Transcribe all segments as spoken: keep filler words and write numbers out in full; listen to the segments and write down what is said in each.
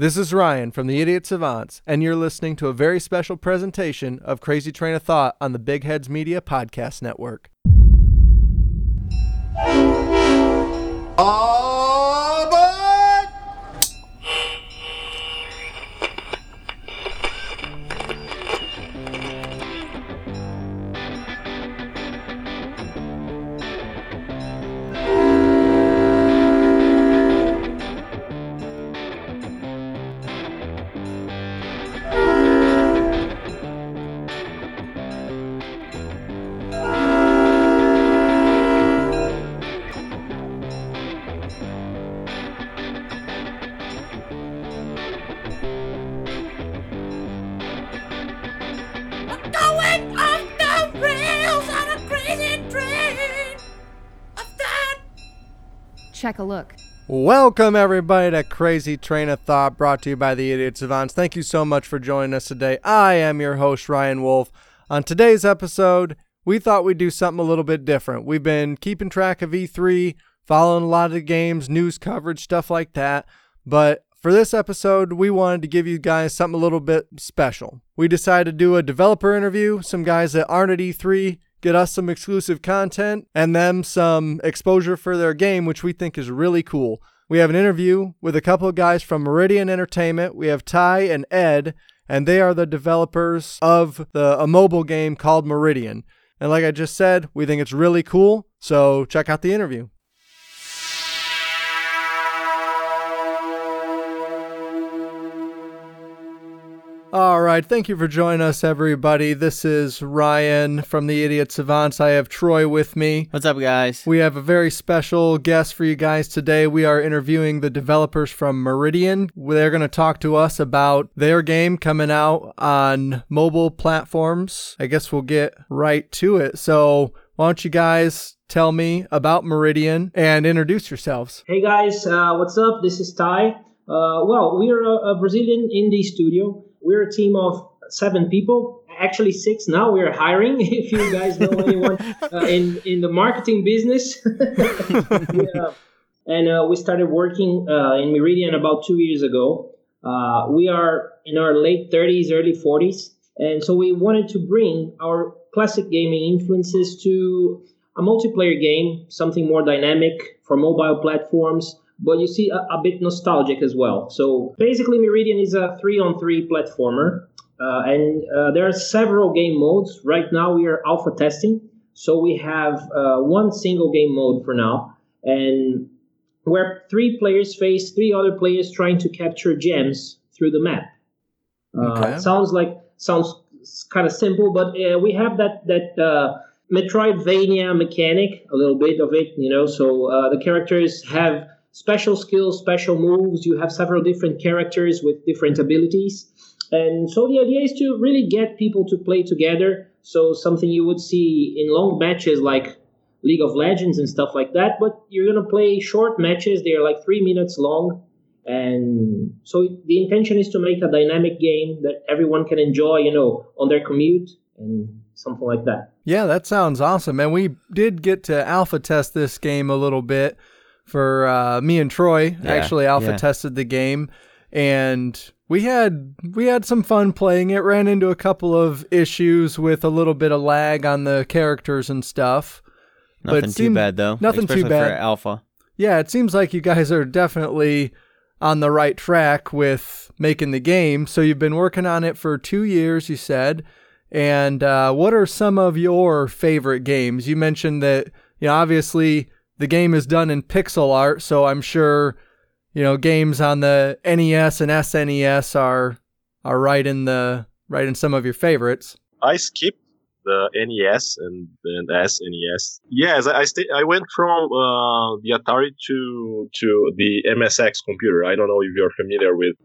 This is Ryan from the Idiot Savants, and you're listening to a very special presentation of Crazy Train of Thought on the Big Heads Media Podcast Network. Oh, but... Check a look. Welcome everybody to Crazy Train of Thought, brought to you by the Idiot Savants. Thank you so much for joining us today. I am your host, Ryan Wolf. On today's episode, we thought we'd do something a little bit different. We've been keeping track of E three, following a lot of the games, news coverage, stuff like that. But for this episode, we wanted to give you guys something a little bit special. We decided to do a developer interview, some guys that aren't at E three, get us some exclusive content and them some exposure for their game, which we think is really cool. We have an interview with a couple of guys from Myridian Entertainment. We have Ty and Ed, and they are the developers of the, a mobile game called Myridian. And like I just said, we think it's really cool, so check out the interview. All right, thank you for joining us, everybody. This is Ryan from the Idiot Savants. I have Troy with me. What's up, guys? We have a very special guest for you guys today. We are interviewing the developers from Myridian. They're going to talk to us about their game coming out on mobile platforms. I guess we'll get right to it. So why don't you guys tell me about Myridian and introduce yourselves. Hey, guys. Uh, what's up? This is Ty. Uh, well, we are a, a Brazilian indie studio. We're a team of seven people, actually six now. We're hiring. If you guys know anyone uh, in, in the marketing business. yeah. And uh, we started working uh, in Myridian about two years ago. Uh, we are in our late thirties, early forties. And so we wanted to bring our classic gaming influences to a multiplayer game, something more dynamic for mobile platforms. But you see, a, a bit nostalgic as well. So basically, Myridian is a three-on-three platformer. Uh, and uh, there are several game modes. Right now, we are alpha testing. So we have uh, one single game mode for now. And where three players face three other players trying to capture gems through the map. Uh, okay. Sounds like, sounds kind of simple, but uh, we have that... that uh, Metroidvania mechanic, a little bit of it, you know. So uh, the characters have... special skills, special moves. You have several different characters with different abilities. And so the idea is to really get people to play together. So something you would see in long matches like League of Legends and stuff like that. But you're going to play short matches. They're like three minutes long. And so the intention is to make a dynamic game that everyone can enjoy, you know, on their commute and something like that. Yeah, that sounds awesome. And we did get to alpha test this game a little bit. For uh, me and Troy, yeah, actually alpha yeah. tested the game, and we had we had some fun playing it. Ran into a couple of issues with a little bit of lag on the characters and stuff. Nothing but seemed, too bad though. Nothing Especially too bad. For alpha. Yeah, it seems like you guys are definitely on the right track with making the game. So you've been working on it for two years, you said. And uh, what are some of your favorite games? You mentioned that you know, obviously. The game is done in pixel art, so I'm sure, you know, games on the N E S and S N E S are are right in the right in some of your favorites. I skipped the N E S and and S N E S. Yes, I I, st- I went from uh, the Atari to to the M S X computer. I don't know if you're familiar with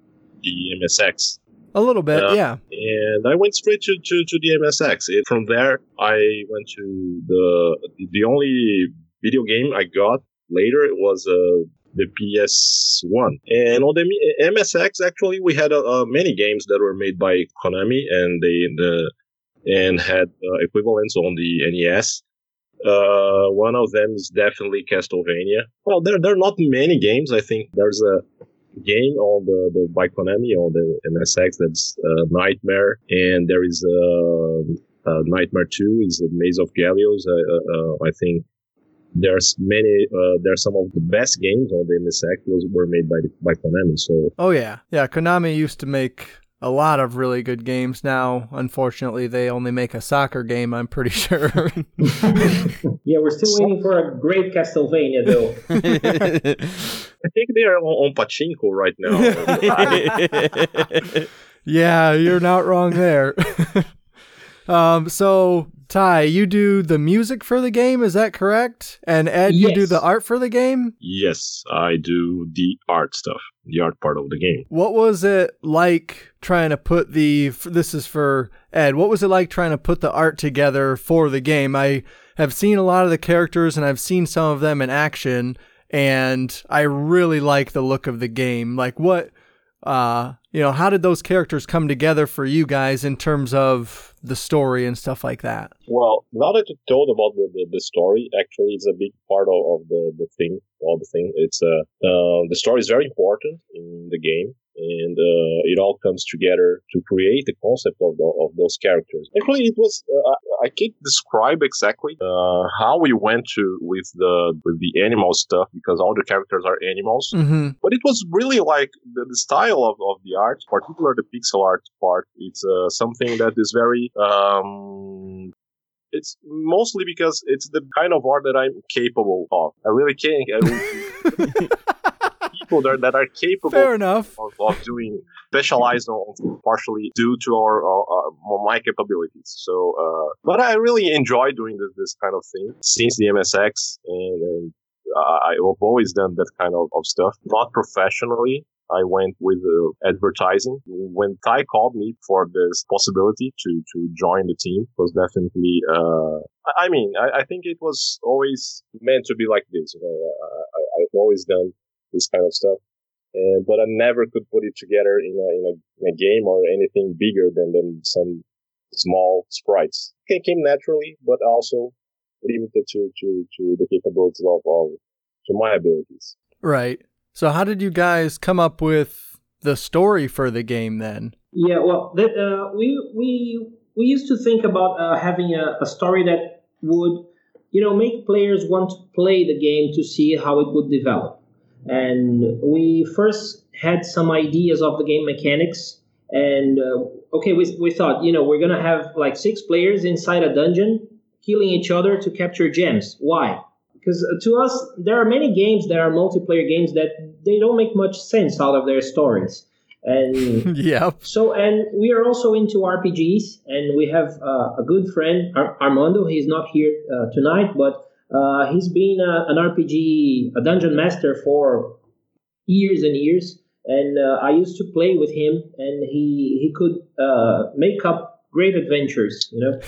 the M S X. A little bit, uh, yeah. And I went straight to, to, to the M S X. It, from there, I went to the the only video game I got later. It was uh, the P S one. And on the M S X, actually, we had uh, many games that were made by Konami and they uh, and had uh, equivalents on the N E S. Uh, one of them is definitely Castlevania. Well, there, there are not many games. I think there's a game on the, the by Konami on the M S X. That's uh, Nightmare, and there is uh, uh, Nightmare two is a Maze of Galios. Uh, uh, I think there's many. Uh, there's some of the best games on the M S X was were made by by Konami. So oh yeah, yeah. Konami used to make a lot of really good games. Now, unfortunately, they only make a soccer game, I'm pretty sure. Yeah, we're still waiting for a great Castlevania, though. I think they are on, on Pachinko right now. Yeah, you're not wrong there. um, so, Ty, you do the music for the game, is that correct? And Ed, yes. You do the art for the game? Yes, I do the art stuff. The art part of the game. What was it like trying to put the, this is for Ed, what was it like trying to put the art together for the game? I have seen a lot of the characters and I've seen some of them in action and I really like the look of the game. Like what, uh, you know, how did those characters come together for you guys in terms of the story and stuff like that? Well, now that you told about the, the, the story, actually, it's a big part of, of the, the thing. All the thing. It's uh, uh, the story is very important in the game, and uh, it all comes together to create the concept of the, of those characters. Actually, it was uh, I can't describe exactly uh, how we went to with the with the animal stuff because all the characters are animals. Mm-hmm. But it was really like the, the style of, of the art, particularly the pixel art part. It's uh, something that is very. Um, It's mostly because it's the kind of art that I'm capable of. I really can't. I really, people that, that are capable Fair enough. Of, of doing specialized on partially due to our, our, our my capabilities. So, uh, but I really enjoy doing this, this kind of thing since the M S X, and, and I've always done that kind of, of stuff, not professionally. I went with uh, advertising. When Ty called me for this possibility to, to join the team, it was definitely, uh, I mean, I, I think it was always meant to be like this. You know, I, I've always done this kind of stuff. And, but I never could put it together in a, in a, in a game or anything bigger than, than some small sprites. It came naturally, but also limited to, to, to the capabilities of, of, to my abilities. Right. So how did you guys come up with the story for the game then? Yeah, well, that, uh, we we we used to think about uh, having a, a story that would, you know, make players want to play the game to see how it would develop. And we first had some ideas of the game mechanics. And uh, okay, we we thought, you know, we're gonna have like six players inside a dungeon, killing each other to capture gems. Why? Because to us, there are many games that are multiplayer games that they don't make much sense out of their stories. And yeah. So, and we are also into R P Gs, and we have uh, a good friend, Ar- Armando. He's not here uh, tonight, but uh, he's been a, an R P G, a dungeon master for years and years. And uh, I used to play with him, and he he could uh, make up great adventures, you know.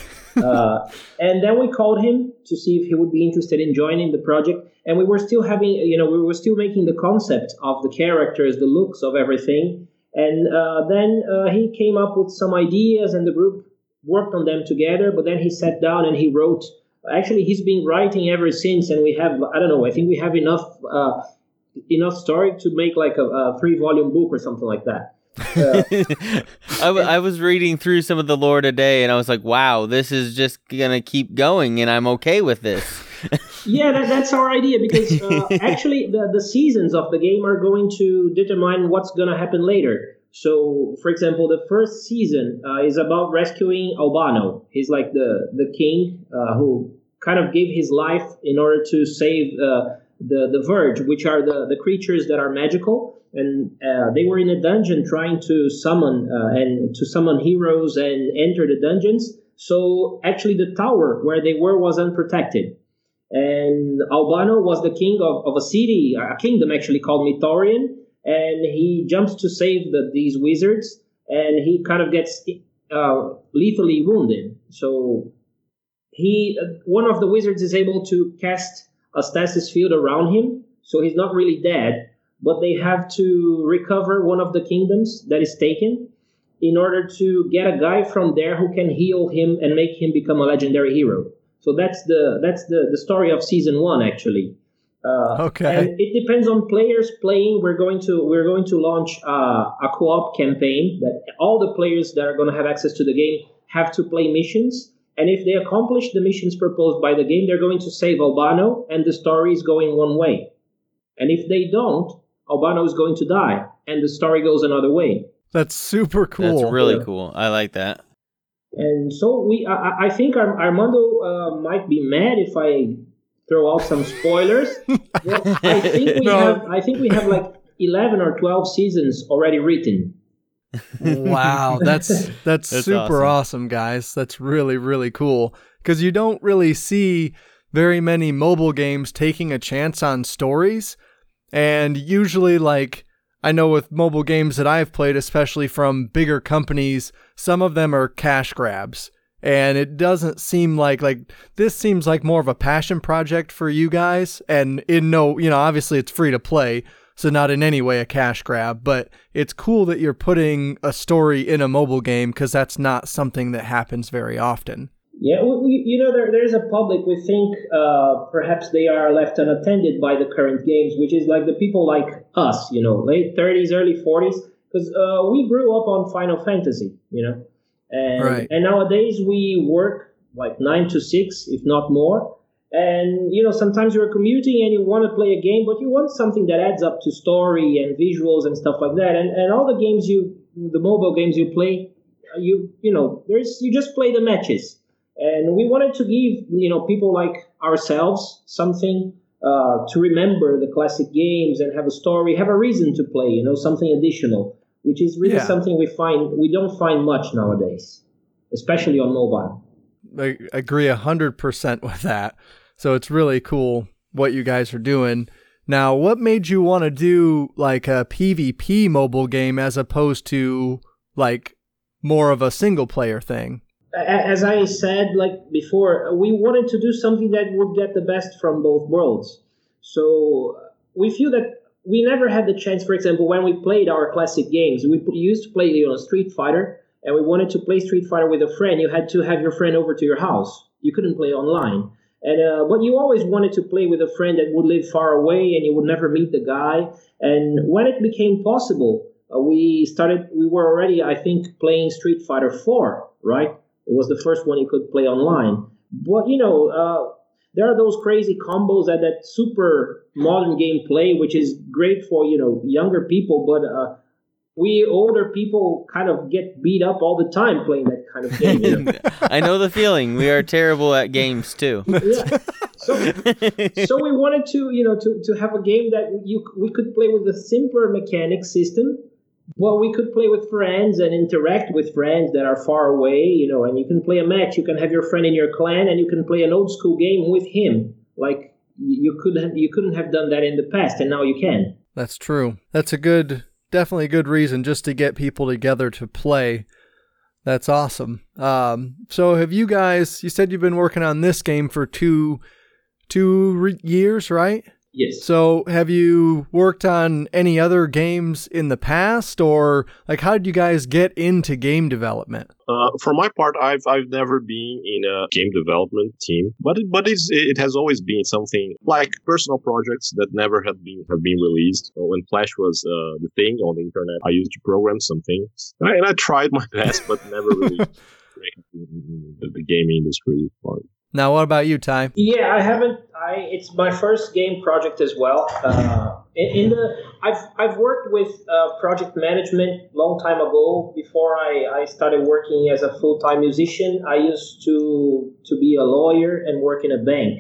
Uh, and then we called him to see if he would be interested in joining the project. And we were still having, you know, we were still making the concept of the characters, the looks of everything. And uh, then uh, he came up with some ideas, and the group worked on them together. But then he sat down and he wrote. Actually, he's been writing ever since. And we have, I don't know, I think we have enough uh, enough story to make like a, a three-volume book or something like that. Yeah. I, w- I was reading through some of the lore today, and I was like, wow, this is just gonna keep going, and I'm okay with this. Yeah, that, that's our idea, because uh, actually the, the seasons of the game are going to determine what's gonna happen later. So, for example, the first season uh, is about rescuing Albano. He's like the, the king uh, who kind of gave his life in order to save uh, the, the Verge, which are the, the creatures that are magical. And uh, they were in a dungeon trying to summon uh, and to summon heroes and enter the dungeons. So actually the tower where they were was unprotected. And Albano was the king of, of a city, a kingdom actually called Myridian. And he jumps to save the, these wizards, and he kind of gets uh, lethally wounded. So he uh, one of the wizards is able to cast a stasis field around him. So he's not really dead. But they have to recover one of the kingdoms that is taken in order to get a guy from there who can heal him and make him become a legendary hero. So that's the that's the, the story of season one, actually. Uh, okay. And it depends on players playing. We're going to we're going to launch uh, a co-op campaign that all the players that are going to have access to the game have to play missions. And if they accomplish the missions proposed by the game, they're going to save Albano, and the story is going one way. And if they don't, Albano is going to die, and the story goes another way. That's super cool. That's really yeah. cool. I like that. And so we, I, I think Armando uh, might be mad if I throw out some spoilers. Well, I think we no. have, I think we have like eleven or twelve seasons already written. Wow, that's that's, that's super awesome. awesome, guys. That's really really cool because you don't really see very many mobile games taking a chance on stories, and usually, like I know with mobile games that I've played, especially from bigger companies, some of them are cash grabs. And it doesn't seem like, like, this seems like more of a passion project for you guys. And in no, you know, obviously it's free to play, so not in any way a cash grab, but it's cool that you're putting a story in a mobile game because that's not something that happens very often. Yeah, we, you know, there, there's a public, we think uh, perhaps they are left unattended by the current games, which is like the people like us, you know, late thirties, early forties, because uh, we grew up on Final Fantasy, you know. And, right. and nowadays we work like nine to six, if not more. And, you know, sometimes you're commuting and you want to play a game, but you want something that adds up to story and visuals and stuff like that. And and all the games you, the mobile games you play, you, you know, there's, you just play the matches. And we wanted to give, you know, people like ourselves something uh, to remember the classic games and have a story, have a reason to play, you know, something additional. Which is really yeah. something we find we don't find much nowadays, especially on mobile. I agree one hundred percent with that. So it's really cool what you guys are doing. Now, what made you want to do like a PvP mobile game as opposed to like more of a single player thing? As I said like before, we wanted to do something that would get the best from both worlds. So we feel that we never had the chance, for example, when we played our classic games. We used to play, you know, Street Fighter, and we wanted to play Street Fighter with a friend. You had to have your friend over to your house. You couldn't play online. And uh, but you always wanted to play with a friend that would live far away, and you would never meet the guy. And when it became possible, uh, we started. We were already, I think, playing Street Fighter four, right? It was the first one you could play online. But, you know... Uh, There are those crazy combos that that super modern gameplay, which is great for, you know, younger people, but uh, we older people kind of get beat up all the time playing that kind of game. You know? I know the feeling. We are terrible at games too. Yeah. So, so we wanted to, you know, to, to have a game that you we could play with a simpler mechanic system. Well, we could play with friends and interact with friends that are far away, you know, and you can play a match. You can have your friend in your clan, and you can play an old school game with him. Like you couldn't, you couldn't have done that in the past, and now you can. That's true. That's a good, definitely a good reason just to get people together to play. That's awesome. Um, so, have you guys? You said you've been working on this game for two, two re- years, right? Yes. So have you worked on any other games in the past, or like how did you guys get into game development? Uh, for my part, I've I've never been in a game development team, but it, but it's, it has always been something like personal projects that never have been have been released. So when Flash was uh, the thing on the internet, I used to program some things, and I tried my best, but never really in the, the game industry part. Now, what about you, Ty? Yeah, I haven't. I it's my first game project as well. Uh, in, in the I've I've worked with uh, project management long time ago. Before I, I started working as a full time musician, I used to to be a lawyer and work in a bank.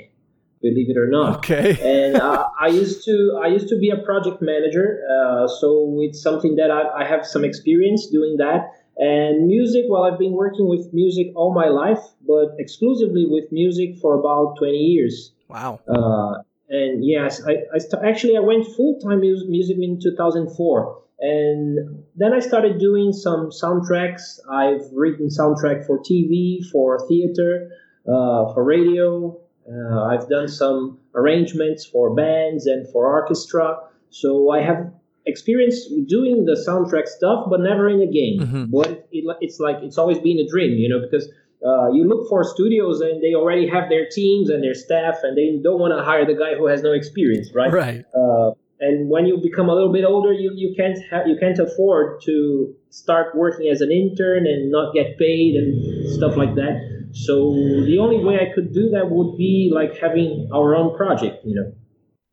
Believe it or not. Okay. And uh, I used to I used to be a project manager. Uh, so it's something that I, I have some experience doing that. And music, well, I've been working with music all my life, but exclusively with music for about twenty years. Wow. Uh, and yes, I, I st- actually I went full-time mus- music in two thousand four. And then I started doing some soundtracks. I've written soundtrack for T V, for theater, uh, for radio. Uh, I've done some arrangements for bands and for orchestra. So I have... experience doing the soundtrack stuff, but never in a game. Mm-hmm. But it, it's like it's always been a dream, you know, because Uh, you look for studios and they already have their teams and their staff, and they don't want to hire the guy who has no experience, right? Right. Uh, and when you become a little bit older, you, you can't ha- you can't afford to start working as an intern and not get paid and stuff like that. So the only way I could do that would be like having our own project, you know?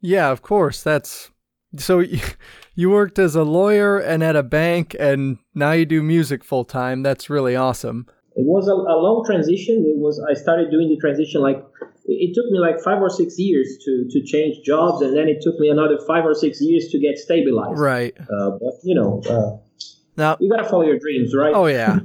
Yeah, of course. That's so. You worked as a lawyer and at a bank, and now you do music full time. That's really awesome. It was a, a long transition. It was I started doing the transition like it took me like five or six years to, to change jobs, and then it took me another five or six years to get stabilized. Right. Uh, but you know, uh, now you gotta follow your dreams, right? Oh yeah,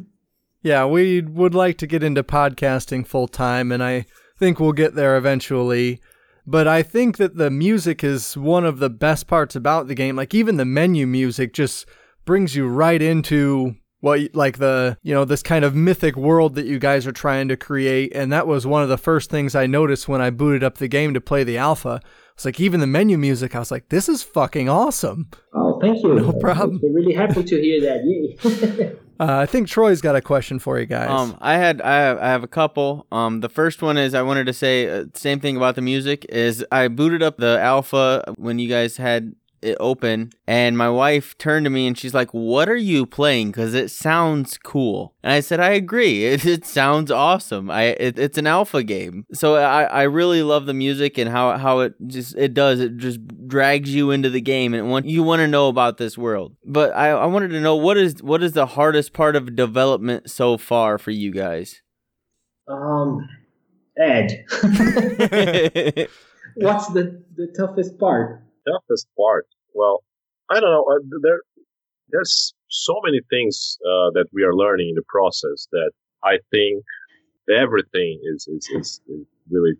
yeah. We would like to get into podcasting full time, and I think we'll get there eventually. But I think that the music is one of the best parts about the game. Like even the menu music just brings you right into. Well, like the, you know, this kind of mythic world that you guys are trying to create. And that was one of the first things I noticed when I booted up the game to play the alpha. It's like, even the menu music, I was like, this is fucking awesome. Oh, thank you. No problem. I'm really happy to hear that. Yay. uh, I think Troy's got a question for you guys. Um, I had, I have, I have a couple. Um, the first one is I wanted to say uh, same thing about the music is I booted up the alpha when you guys had it open, and my wife turned to me and she's like, what are you playing? Because it sounds cool. And I said, I agree. It, it sounds awesome. I it, It's an alpha game. So I, I really love the music and how, how it just it does. It just drags you into the game and want, you want to know about this world. But I, I wanted to know, what is what is the hardest part of development so far for you guys? Um, Ed. What's the, the toughest part? Toughest part. Well, I don't know. There, there's so many things uh, that we are learning in the process that I think everything is is, is, is really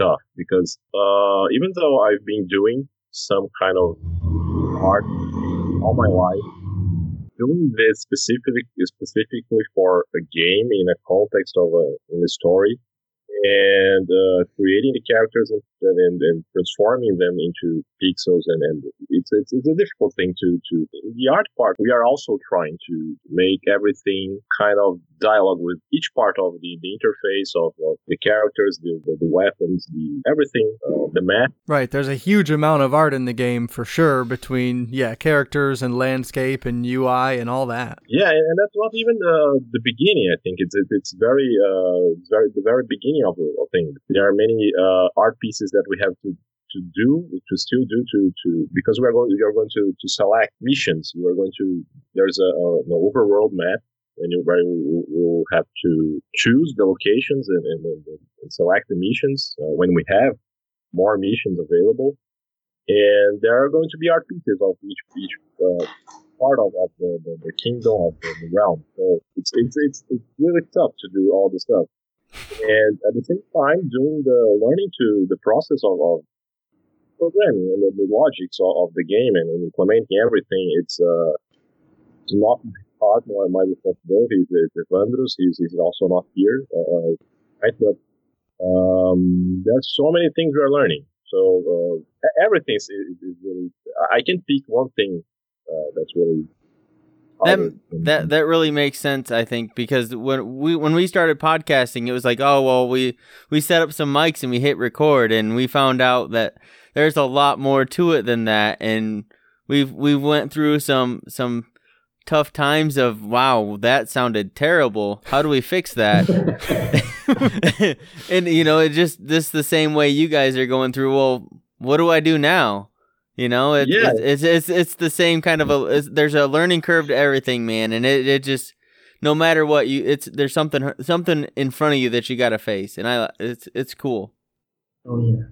tough because uh, even though I've been doing some kind of art all my life, doing this specific specifically for a game in a context of a in a story. And uh, creating the characters and, and and transforming them into pixels and, and it's, it's it's a difficult thing to to the art part. We are also trying to make everything kind of dialogue with each part of the, the interface of, of the characters, the the, the weapons, the everything, uh, the map. Right. There's a huge amount of art in the game for sure between yeah characters and landscape and U I and all that. Yeah, and that's not even uh, the beginning. I think it's it's very uh very the very beginning. Of a thing. There are many uh, art pieces that we have to, to do, to still do, to, to because we are going, we are going to, to select missions. We are going to, there's a, a, an overworld map, and you will have to choose the locations and, and, and, and select the missions uh, when we have more missions available. And there are going to be art pieces of each, each uh, part of, of the, the, the kingdom, of the, the realm. So it's, it's, it's, it's really tough to do all this stuff. And at the same time, doing the learning to the process of, of programming and the, the logics of, of the game and, and implementing everything, it's, uh, it's not part of my responsibility. It's Evandros, he's, he's also not here. Uh, right? But um, there's so many things we are learning. So uh, everything is, is really, I can pick one thing uh, that's really. That, that that really makes sense, I think, because when we when we started podcasting, it was like, oh, well, we, we set up some mics and we hit record, and we found out that there's a lot more to it than that, and we've we went through some some tough times of, wow, that sounded terrible. How do we fix that? And, you know, it just this the same way you guys are going through, well, what do I do now? You know, it, yeah. it's, it's it's it's the same kind of a. There's a learning curve to everything, man, and it, it just no matter what you, it's there's something something in front of you that you gotta face, and I it's it's cool. Oh yeah,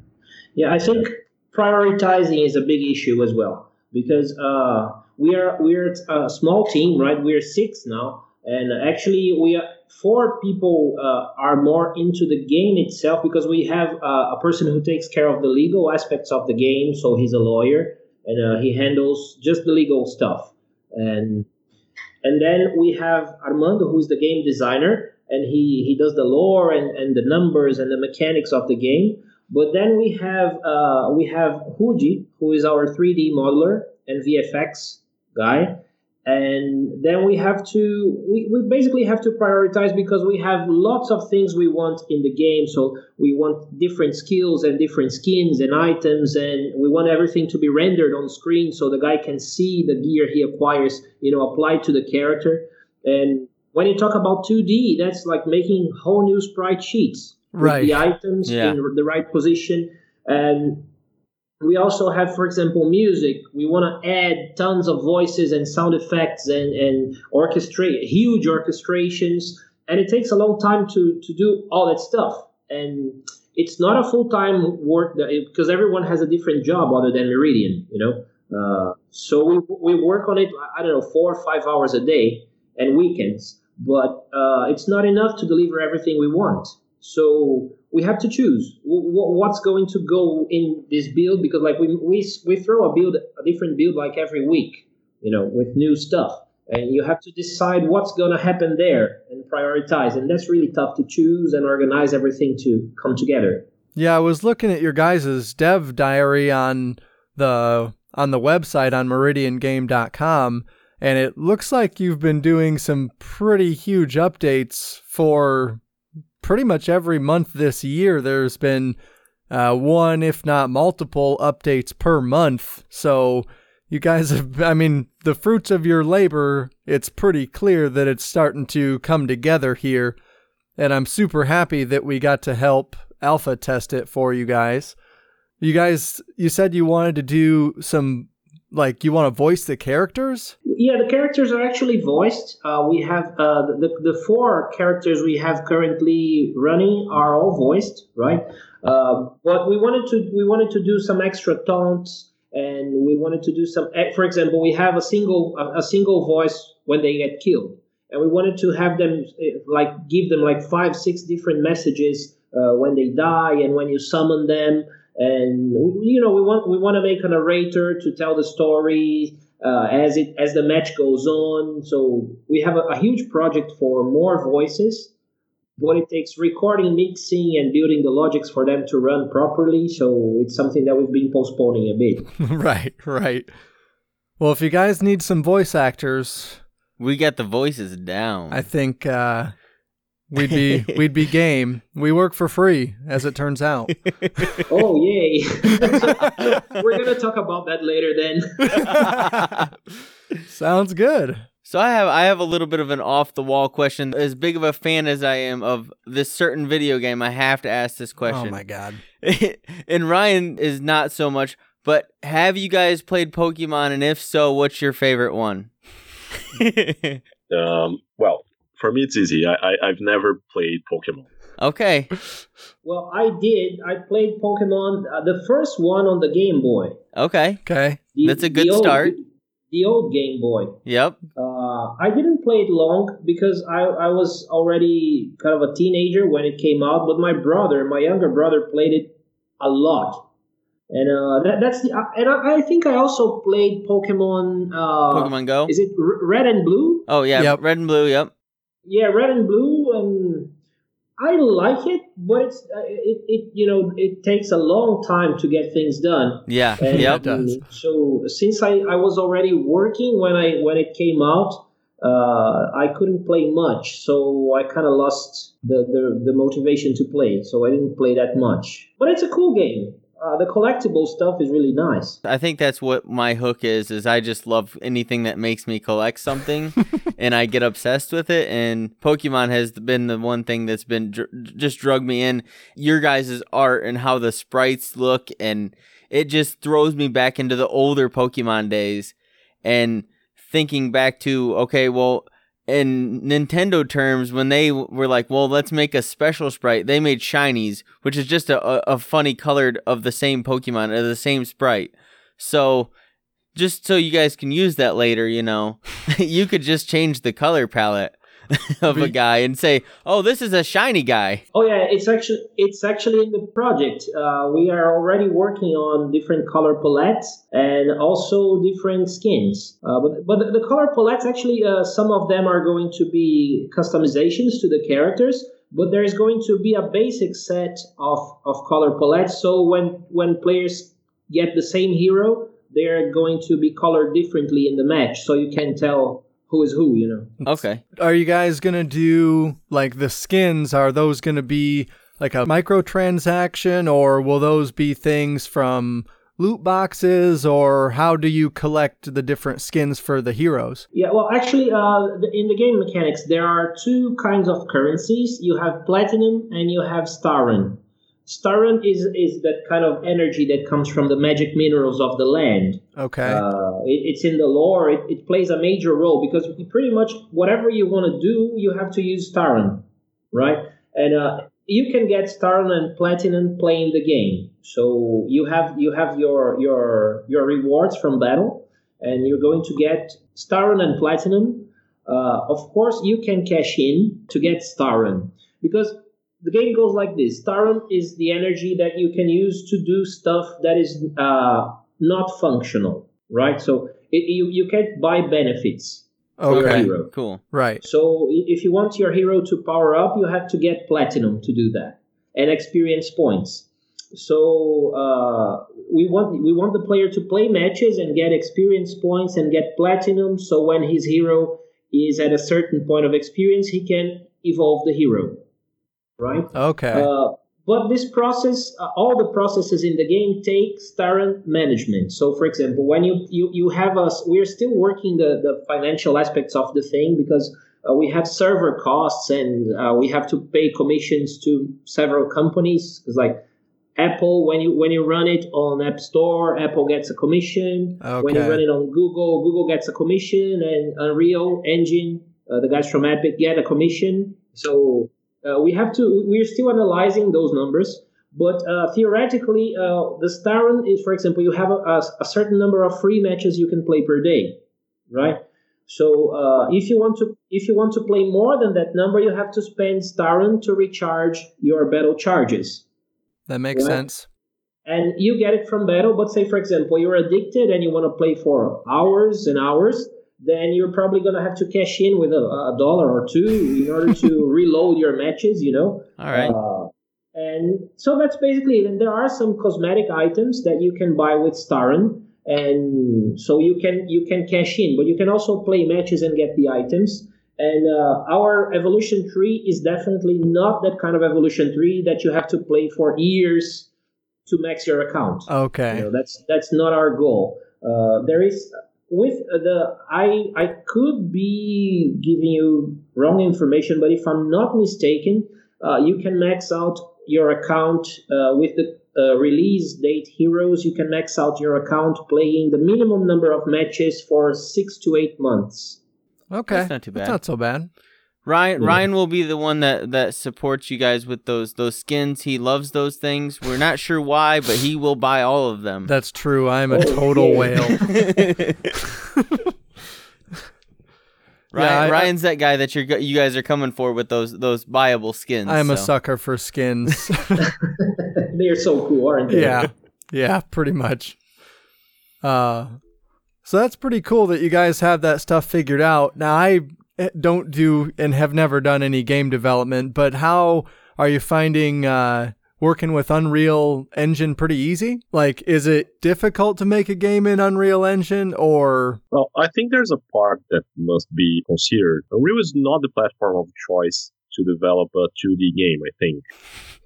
yeah. I think prioritizing is a big issue as well because uh, we are we're a small team, right? We're six now, and actually we are four people uh, are more into the game itself because we have uh, a person who takes care of the legal aspects of the game. So he's a lawyer and uh, he handles just the legal stuff. And and then we have Armando, who's the game designer, and he, he does the lore and, and the numbers and the mechanics of the game. But then we have uh, we have Huji, who is our three D modeler and V F X guy. And then we have to, we, we basically have to prioritize because we have lots of things we want in the game. So we want different skills and different skins and items, and we want everything to be rendered on screen so the guy can see the gear he acquires, you know, applied to the character. And when you talk about two D, that's like making whole new sprite sheets with right. the items yeah. in the right position. And we also have, for example, music. We want to add tons of voices and sound effects and, and orchestrate huge orchestrations. And it takes a long time to, to do all that stuff. And it's not a full-time work that, because everyone has a different job other than Myridian, you know. Uh, so we we work on it, I don't know, four or five hours a day and weekends. But uh, it's not enough to deliver everything we want. So we have to choose what's going to go in this build, because like we we we throw a build, a different build like every week, you know, with new stuff, and you have to decide what's going to happen there and prioritize. And that's really tough to choose and organize everything to come together. Yeah, I was looking at your guys' dev diary on the on the website on myridian game dot com, and it looks like you've been doing some pretty huge updates for pretty much every month this year. There's been uh, one, if not multiple, updates per month. So you guys have, I mean, the fruits of your labor, it's pretty clear that it's starting to come together here. And I'm super happy that we got to help alpha test it for you guys. You guys, you said you wanted to do some, like, you want to voice the characters? Yeah, the characters are actually voiced. Uh, we have uh, the the four characters we have currently running are all voiced, right? Uh, but we wanted to we wanted to do some extra taunts, and we wanted to do some. For example, we have a single a single voice when they get killed, and we wanted to have them like give them like five six different messages uh, when they die and when you summon them. And, you know, we want we want to make a narrator to tell the story uh, as it as the match goes on. So we have a, a huge project for more voices, but it takes recording, mixing, and building the logics for them to run properly. So it's something that we've been postponing a bit. Right, right. Well, if you guys need some voice actors, we got the voices down. I think uh, we'd be we'd be game. We work for free, as it turns out. Oh, yay. We're going to talk about that later then. Sounds good. So I have I have a little bit of an off-the-wall question. As big of a fan as I am of this certain video game, I have to ask this question. Oh, my God. And Ryan is not so much, but have you guys played Pokemon? And if so, what's your favorite one? um. Well, for me, it's easy. I, I, I've never played Pokemon. Okay. Well, I did. I played Pokemon, uh, the first one on the Game Boy. Okay. Okay. The, That's a good the start. Old, the old Game Boy. Yep. Uh, I didn't play it long because I, I was already kind of a teenager when it came out, but my brother, my younger brother, played it a lot. And uh, that, that's the, uh, and I, I think I also played Pokemon. Uh, Pokemon Go. Is it r- Red and Blue? Oh yeah, yep. Red and Blue. Yep. Yeah, Red and Blue, and I like it, but it's uh, it, it you know it takes a long time to get things done. Yeah, yeah, it does. So since I, I was already working when I when it came out, uh, I couldn't play much, so I kind of lost the, the the motivation to play. So I didn't play that much, but it's a cool game. Uh, the collectible stuff is really nice. I think that's what my hook is, is I just love anything that makes me collect something, and I get obsessed with it, and Pokemon has been the one thing that's been dr- just drug me in. Your guys' art and how the sprites look, and it just throws me back into the older Pokemon days, and thinking back to, okay, well, in Nintendo terms, when they were like, well, let's make a special sprite, they made shinies, which is just a, a funny colored of the same Pokemon, or the same sprite. So just so you guys can use that later, you know, you could just change the color palette of a guy and say, oh, this is a shiny guy. Oh, yeah, it's actually it's actually in the project. Uh, we are already working on different color palettes and also different skins. Uh, but but the, the color palettes, actually, uh, some of them are going to be customizations to the characters, but there is going to be a basic set of, of color palettes. So when, when players get the same hero, they're going to be colored differently in the match, so you can tell who is who, you know. Okay. Are you guys going to do, like, the skins, are those going to be, like, a microtransaction, or will those be things from loot boxes, or how do you collect the different skins for the heroes? Yeah, well, actually, uh, in the game mechanics, there are two kinds of currencies. You have Platinum and you have Staren. Staren is, is that kind of energy that comes from the magic minerals of the land. Okay. Uh, it, it's in the lore. It, it plays a major role because pretty much whatever you want to do, you have to use Staren, right? And uh, you can get Staren and Platinum playing the game. So you have you have your your your rewards from battle, and you're going to get Staren and Platinum. Uh, of course, you can cash in to get Staren because the game goes like this. Staren is the energy that you can use to do stuff that is uh, not functional, right? So it, you, you can't buy benefits okay. for your hero. Cool, right. So if you want your hero to power up, you have to get Platinum to do that and experience points. So uh, we want we want the player to play matches and get experience points and get Platinum, so when his hero is at a certain point of experience, he can evolve the hero. Right? Okay. Uh, but this process, uh, all the processes in the game take Staren management. So, for example, when you, you, you have us, we're still working the, the financial aspects of the thing because uh, we have server costs and uh, we have to pay commissions to several companies. It's like Apple, when you when you run it on App Store, Apple gets a commission. Okay. When you run it on Google, Google gets a commission, and Unreal Engine, uh, the guys from Epic get a commission. So uh, we have to. We're still analyzing those numbers, but uh, theoretically, uh, the Staren is, for example, you have a, a certain number of free matches you can play per day, right? So uh, if you want to if you want to play more than that number, you have to spend Staren to recharge your battle charges. That makes right. sense. And you get it from battle, but say, for example, you're addicted and you want to play for hours and hours, then you're probably going to have to cash in with a, a dollar or two in order to reload your matches, you know? All right. Uh, and so that's basically it. And there are some cosmetic items that you can buy with Staren, and so you can you can cash in, but you can also play matches and get the items. And uh, our evolution tree is definitely not that kind of evolution tree that you have to play for years to max your account. Okay, you know, that's that's not our goal. Uh, there is with the I I could be giving you wrong information, but if I'm not mistaken, uh, you can max out your account uh, with the uh, release date heroes. You can max out your account playing the minimum number of matches for six to eight months. Okay, that's not too bad. That's not so bad. Ryan, yeah. Ryan will be the one that, that supports you guys with those those skins. He loves those things. We're not sure why, but he will buy all of them. That's true. I'm a total whale. Ryan, yeah, I, Ryan's that guy that you're you guys are coming for with those those buyable skins. I'm so. a sucker for skins. They're so cool, aren't they? Yeah, yeah, pretty much. Uh. So that's pretty cool that you guys have that stuff figured out. Now, I don't do and have never done any game development, but how are you finding uh, working with Unreal Engine pretty easy? Like, is it difficult to make a game in Unreal Engine, or? Well, I think there's a part that must be considered. Unreal is not the platform of choice to develop a two D game, I think.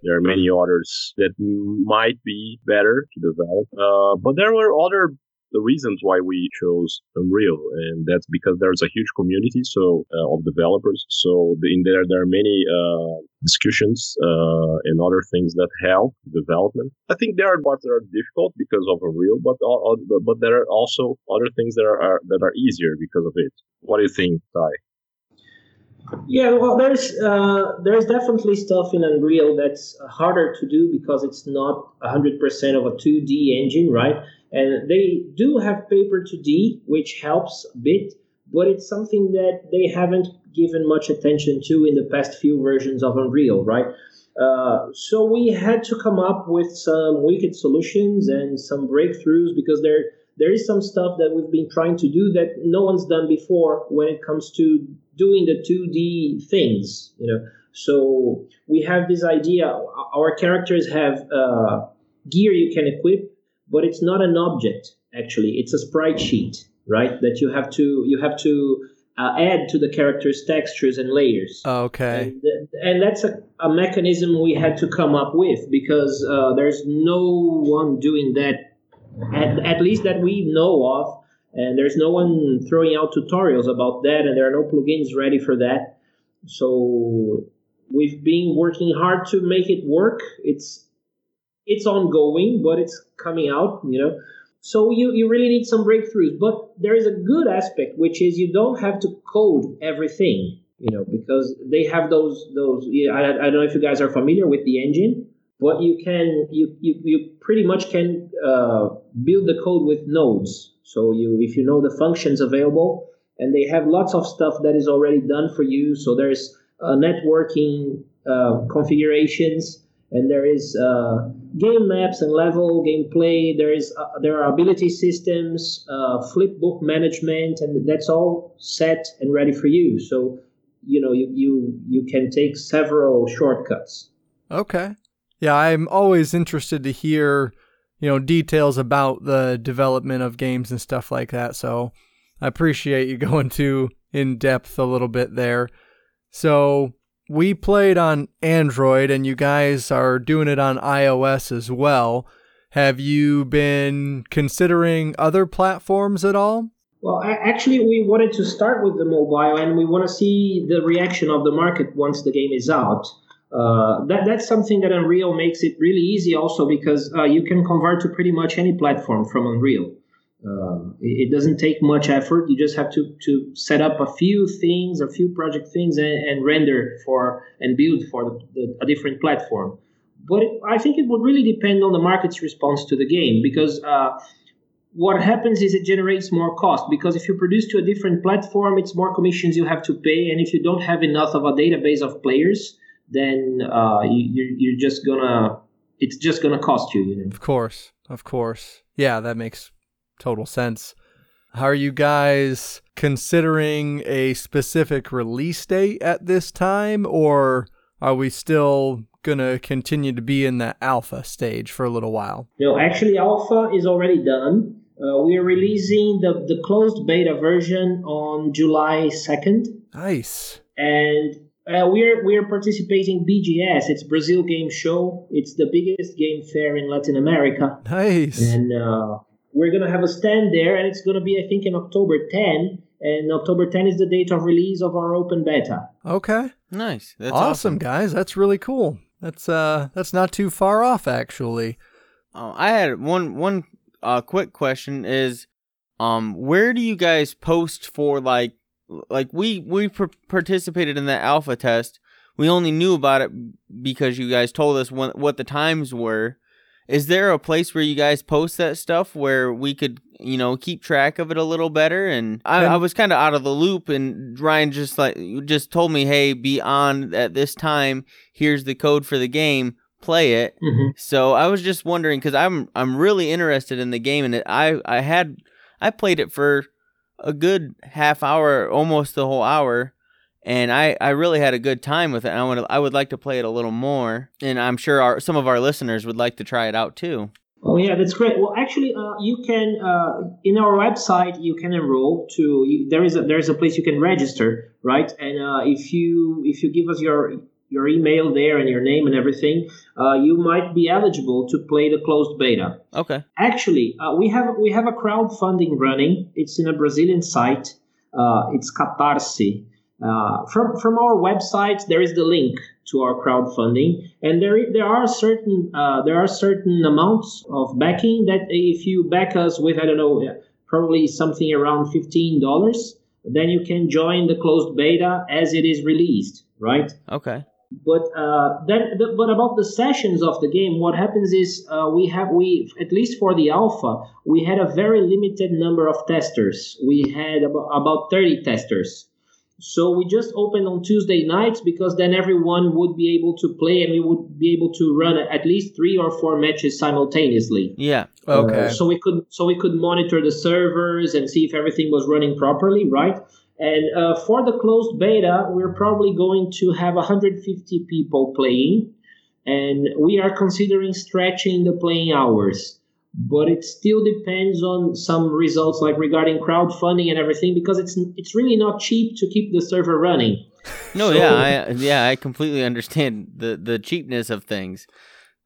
There are many others that might be better to develop, uh, but there were other the reasons why we chose Unreal, and that's because there's a huge community so uh, of developers. So the, in there, there are many uh, discussions uh, and other things that help development. I think there are parts that are difficult because of Unreal, but uh, but there are also other things that are, are that are easier because of it. What do you think, Ty? Yeah, well, there's uh, there's definitely stuff in Unreal that's harder to do because it's not one hundred percent of a two D engine, right? And they do have Paper two D, which helps a bit, but it's something that they haven't given much attention to in the past few versions of Unreal, right? Uh, so we had to come up with some wicked solutions and some breakthroughs because there there is some stuff that we've been trying to do that no one's done before when it comes to doing the two D things, you know? So we have this idea, our characters have uh, gear you can equip, but it's not an object. actually. It's a sprite sheet, right? That you have to you have to uh, add to the character's textures and layers. Okay. And, and that's a, a mechanism we had to come up with because uh, there's no one doing that, at, at least that we know of. And there's no one throwing out tutorials about that, and there are no plugins ready for that. So we've been working hard to make it work. It's it's ongoing, but it's coming out, you know. So you, you really need some breakthroughs. But there is a good aspect, which is you don't have to code everything, you know, because they have those those. Yeah, I, I don't know if you guys are familiar with the engine, but you can you you, you pretty much can uh, build the code with nodes. So you, if you know the functions available, and they have lots of stuff that is already done for you. So there's uh, networking uh, configurations, and there is uh, game maps and level gameplay. There is uh, there are ability systems, uh, flipbook management, and that's all set and ready for you. So you know you you, you can take several shortcuts. Okay. Yeah, I'm always interested to hear, you know, details about the development of games and stuff like that. So I appreciate you going too in depth a little bit there. So we played on Android and you guys are doing it on iOS as well. Have you been considering other platforms at all? Well, actually, we wanted to start with the mobile and we want to see the reaction of the market once the game is out. Uh, that that's something that Unreal makes it really easy also because uh, you can convert to pretty much any platform from Unreal. Uh, it, it doesn't take much effort. You just have to, to set up a few things, a few project things, and, and render for and build for the, the, a different platform. But it, I think it would really depend on the market's response to the game because uh, what happens is it generates more cost because if you produce to a different platform, it's more commissions you have to pay. And if you don't have enough of a database of players, then uh, you, you're just gonna, it's just gonna cost you, you know. Of course, of course. Yeah, that makes total sense. How are you guys considering a specific release date at this time, or are we still gonna continue to be in the alpha stage for a little while? No, actually, alpha is already done. Uh, we are releasing the, the closed beta version on July second. Nice. And Uh, we're we're participating B G S. It's Brazil Game Show. It's the biggest game fair in Latin America. Nice. And uh, we're gonna have a stand there, and it's gonna be, I think, in October tenth. And October tenth is the date of release of our open beta. Okay. Nice. That's awesome, awesome, guys. That's really cool. That's uh that's not too far off, actually. Uh, I had one one uh quick question is, um, where do you guys post for like? Like, we, we pr- participated in that alpha test. We only knew about it because you guys told us when, what the times were. Is there a place where you guys post that stuff where we could, you know, keep track of it a little better? And I, I was kind of out of the loop, and Ryan just, like, just told me, hey, be on at this time. Here's the code for the game. Play it. Mm-hmm. So I was just wondering, because I'm, I'm really interested in the game, and it, I, I had, I played it for a good half hour, almost the whole hour, and I, I really had a good time with it. And I would I would like to play it a little more, and I'm sure our, some of our listeners would like to try it out too. Oh yeah, that's great. Well, actually, uh, you can uh, in our website you can enroll to. You, there is a, there is a place you can register, right? And uh, if you if you give us your your email there and your name and everything, uh, you might be eligible to play the closed beta. Okay. Actually, uh, we have we have a crowdfunding running. It's in a Brazilian site. Uh, it's Catarse. Uh, from from our website, there is the link to our crowdfunding, and there there are certain uh, there are certain amounts of backing that if you back us with, I don't know, probably something around fifteen dollars, then you can join the closed beta as it is released. Right. Okay. But uh, then, the, but about the sessions of the game, what happens is uh, we have we at least for the alpha we had a very limited number of testers. We had about, about thirty testers, so we just opened on Tuesday nights because then everyone would be able to play and we would be able to run at least three or four matches simultaneously. Yeah. Okay. Uh, so we could so we could monitor the servers and see if everything was running properly, right? And uh, for the closed beta, we're probably going to have one hundred fifty people playing, and we are considering stretching the playing hours. but it still depends on some results, like regarding crowdfunding and everything, because it's it's really not cheap to keep the server running. No, so, yeah, I, yeah, I completely understand the, the cheapness of things.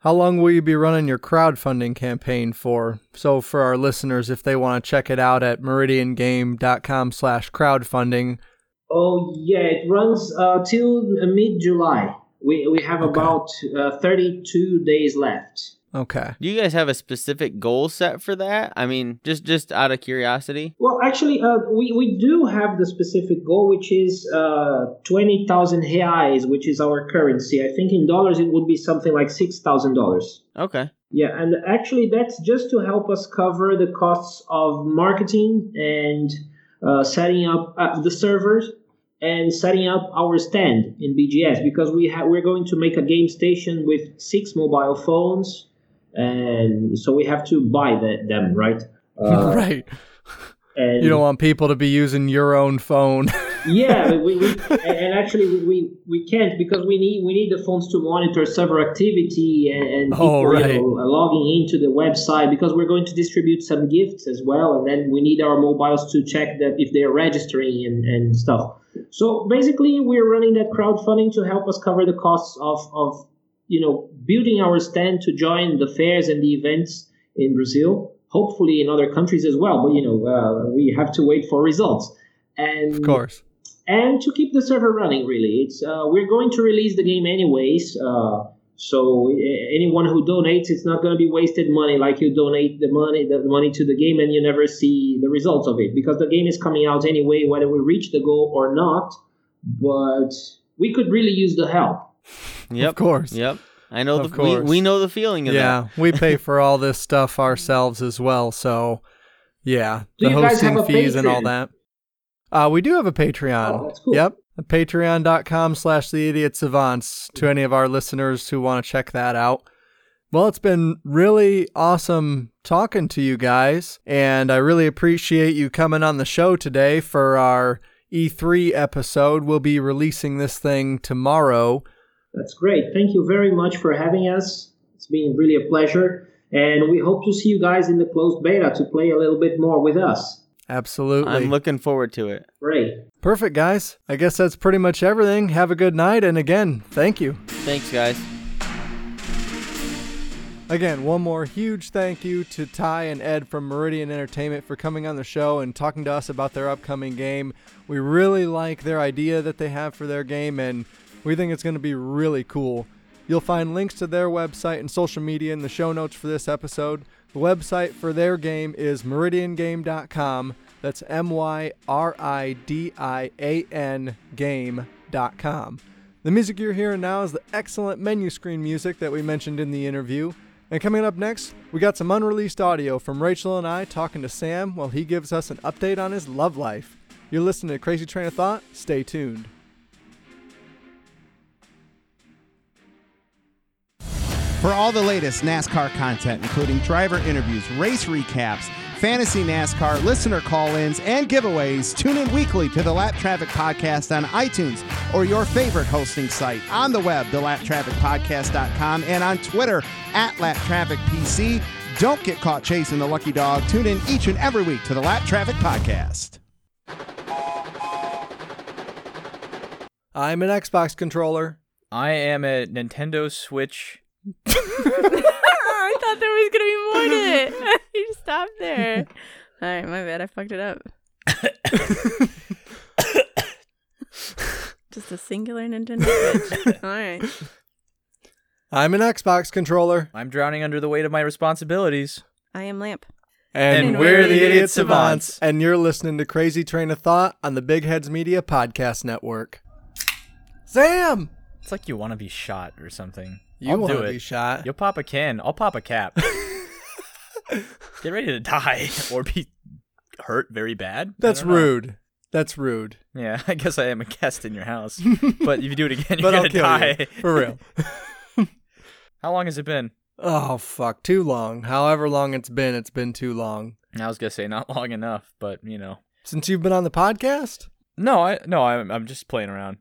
How long will you be running your crowdfunding campaign for? So for our listeners, if they want to check it out at myridian game dot com slash crowdfunding. Oh, yeah, it runs uh, till mid-July. We we have okay. about uh, thirty-two days left. Okay. Do you guys have a specific goal set for that? I mean, just, just out of curiosity. Well, actually, uh, we, we do have the specific goal, which is uh, twenty thousand reais, which is our currency. I think in dollars it would be something like six thousand dollars. Okay. Yeah, and actually that's just to help us cover the costs of marketing and uh, setting up uh, the servers and setting up our stand in B G S, because we ha- we're going to make a game station with six mobile phones. And so we have to buy the, them, right? Uh, right. And you don't want people to be using your own phone. yeah, we, we, and actually we, we can't, because we need we need the phones to monitor server activity and, and people oh, right. you know, logging into the website, because we're going to distribute some gifts as well, and then we need our mobiles to check that if they're registering and, and stuff. So basically, we're running that crowdfunding to help us cover the costs of of. you know, building our stand to join the fairs and the events in Brazil, hopefully in other countries as well. But, you know, uh, we have to wait for results. And, of course. And to keep the server running, really. It's uh, we're going to release the game anyways. Uh, so anyone who donates, it's not going to be wasted money. Like you donate the money, the money to the game and you never see the results of it, because the game is coming out anyway, whether we reach the goal or not. But we could really use the help. Yep. Of course. Yep. I know of the we, we know the feeling of yeah, that. Yeah, we pay for all this stuff ourselves as well, so yeah, do the hosting fees Patreon? And all that. Uh we do have a Patreon. Oh, that's cool. Yep. patreon dot com slash the idiot savants to any of our listeners who want to check that out. Well, it's been really awesome talking to you guys, and I really appreciate you coming on the show today for our E three episode. We'll be releasing this thing tomorrow. That's great. Thank you very much for having us. It's been really a pleasure. And we hope to see you guys in the closed beta to play a little bit more with us. Absolutely. I'm looking forward to it. Great. Perfect, guys. I guess that's pretty much everything. Have a good night. And again, thank you. Thanks, guys. Again, one more huge thank you to Ty and Ed from Myridian Entertainment for coming on the show and talking to us about their upcoming game. We really like their idea that they have for their game, and we think it's going to be really cool. You'll find links to their website and social media in the show notes for this episode. The website for their game is myridian game dot com. That's M Y R I D I A N game dot com. The music you're hearing now is the excellent menu screen music that we mentioned in the interview. And coming up next, we got some unreleased audio from Rachel and I talking to Sam while he gives us an update on his love life. You're listening to Crazy Train of Thought. Stay tuned. For all the latest NASCAR content, including driver interviews, race recaps, fantasy NASCAR, listener call-ins, and giveaways, tune in weekly to the Lap Traffic Podcast on iTunes or your favorite hosting site. On the web, the lap traffic podcast dot com, and on Twitter, at Lap Traffic P C. Don't get caught chasing the lucky dog. Tune in each and every week to the Lap Traffic Podcast. I'm an Xbox controller. I am a Nintendo Switch. I thought there was going to be more to it. You stopped there. All right, my bad. I fucked it up. Just a singular Nintendo Switch. All right. I'm an Xbox controller. I'm drowning under the weight of my responsibilities. I am Lamp. And, and we're, we're the Idiot, Idiot Savants. Savants. And you're listening to Crazy Train of Thought on the Big Heads Media Podcast Network. Sam! It's like you want to be shot or something. You want to be shot. You'll pop a can. I'll pop a cap. Get ready to die or be hurt very bad. That's rude. That's rude. Yeah, I guess I am a guest in your house. But if you do it again, you're going to die. You, for real. How long has it been? Oh, fuck. Too long. However long it's been, it's been too long. I was going to say not long enough, but, you know. Since you've been on the podcast? No, I no, I'm, I'm just playing around.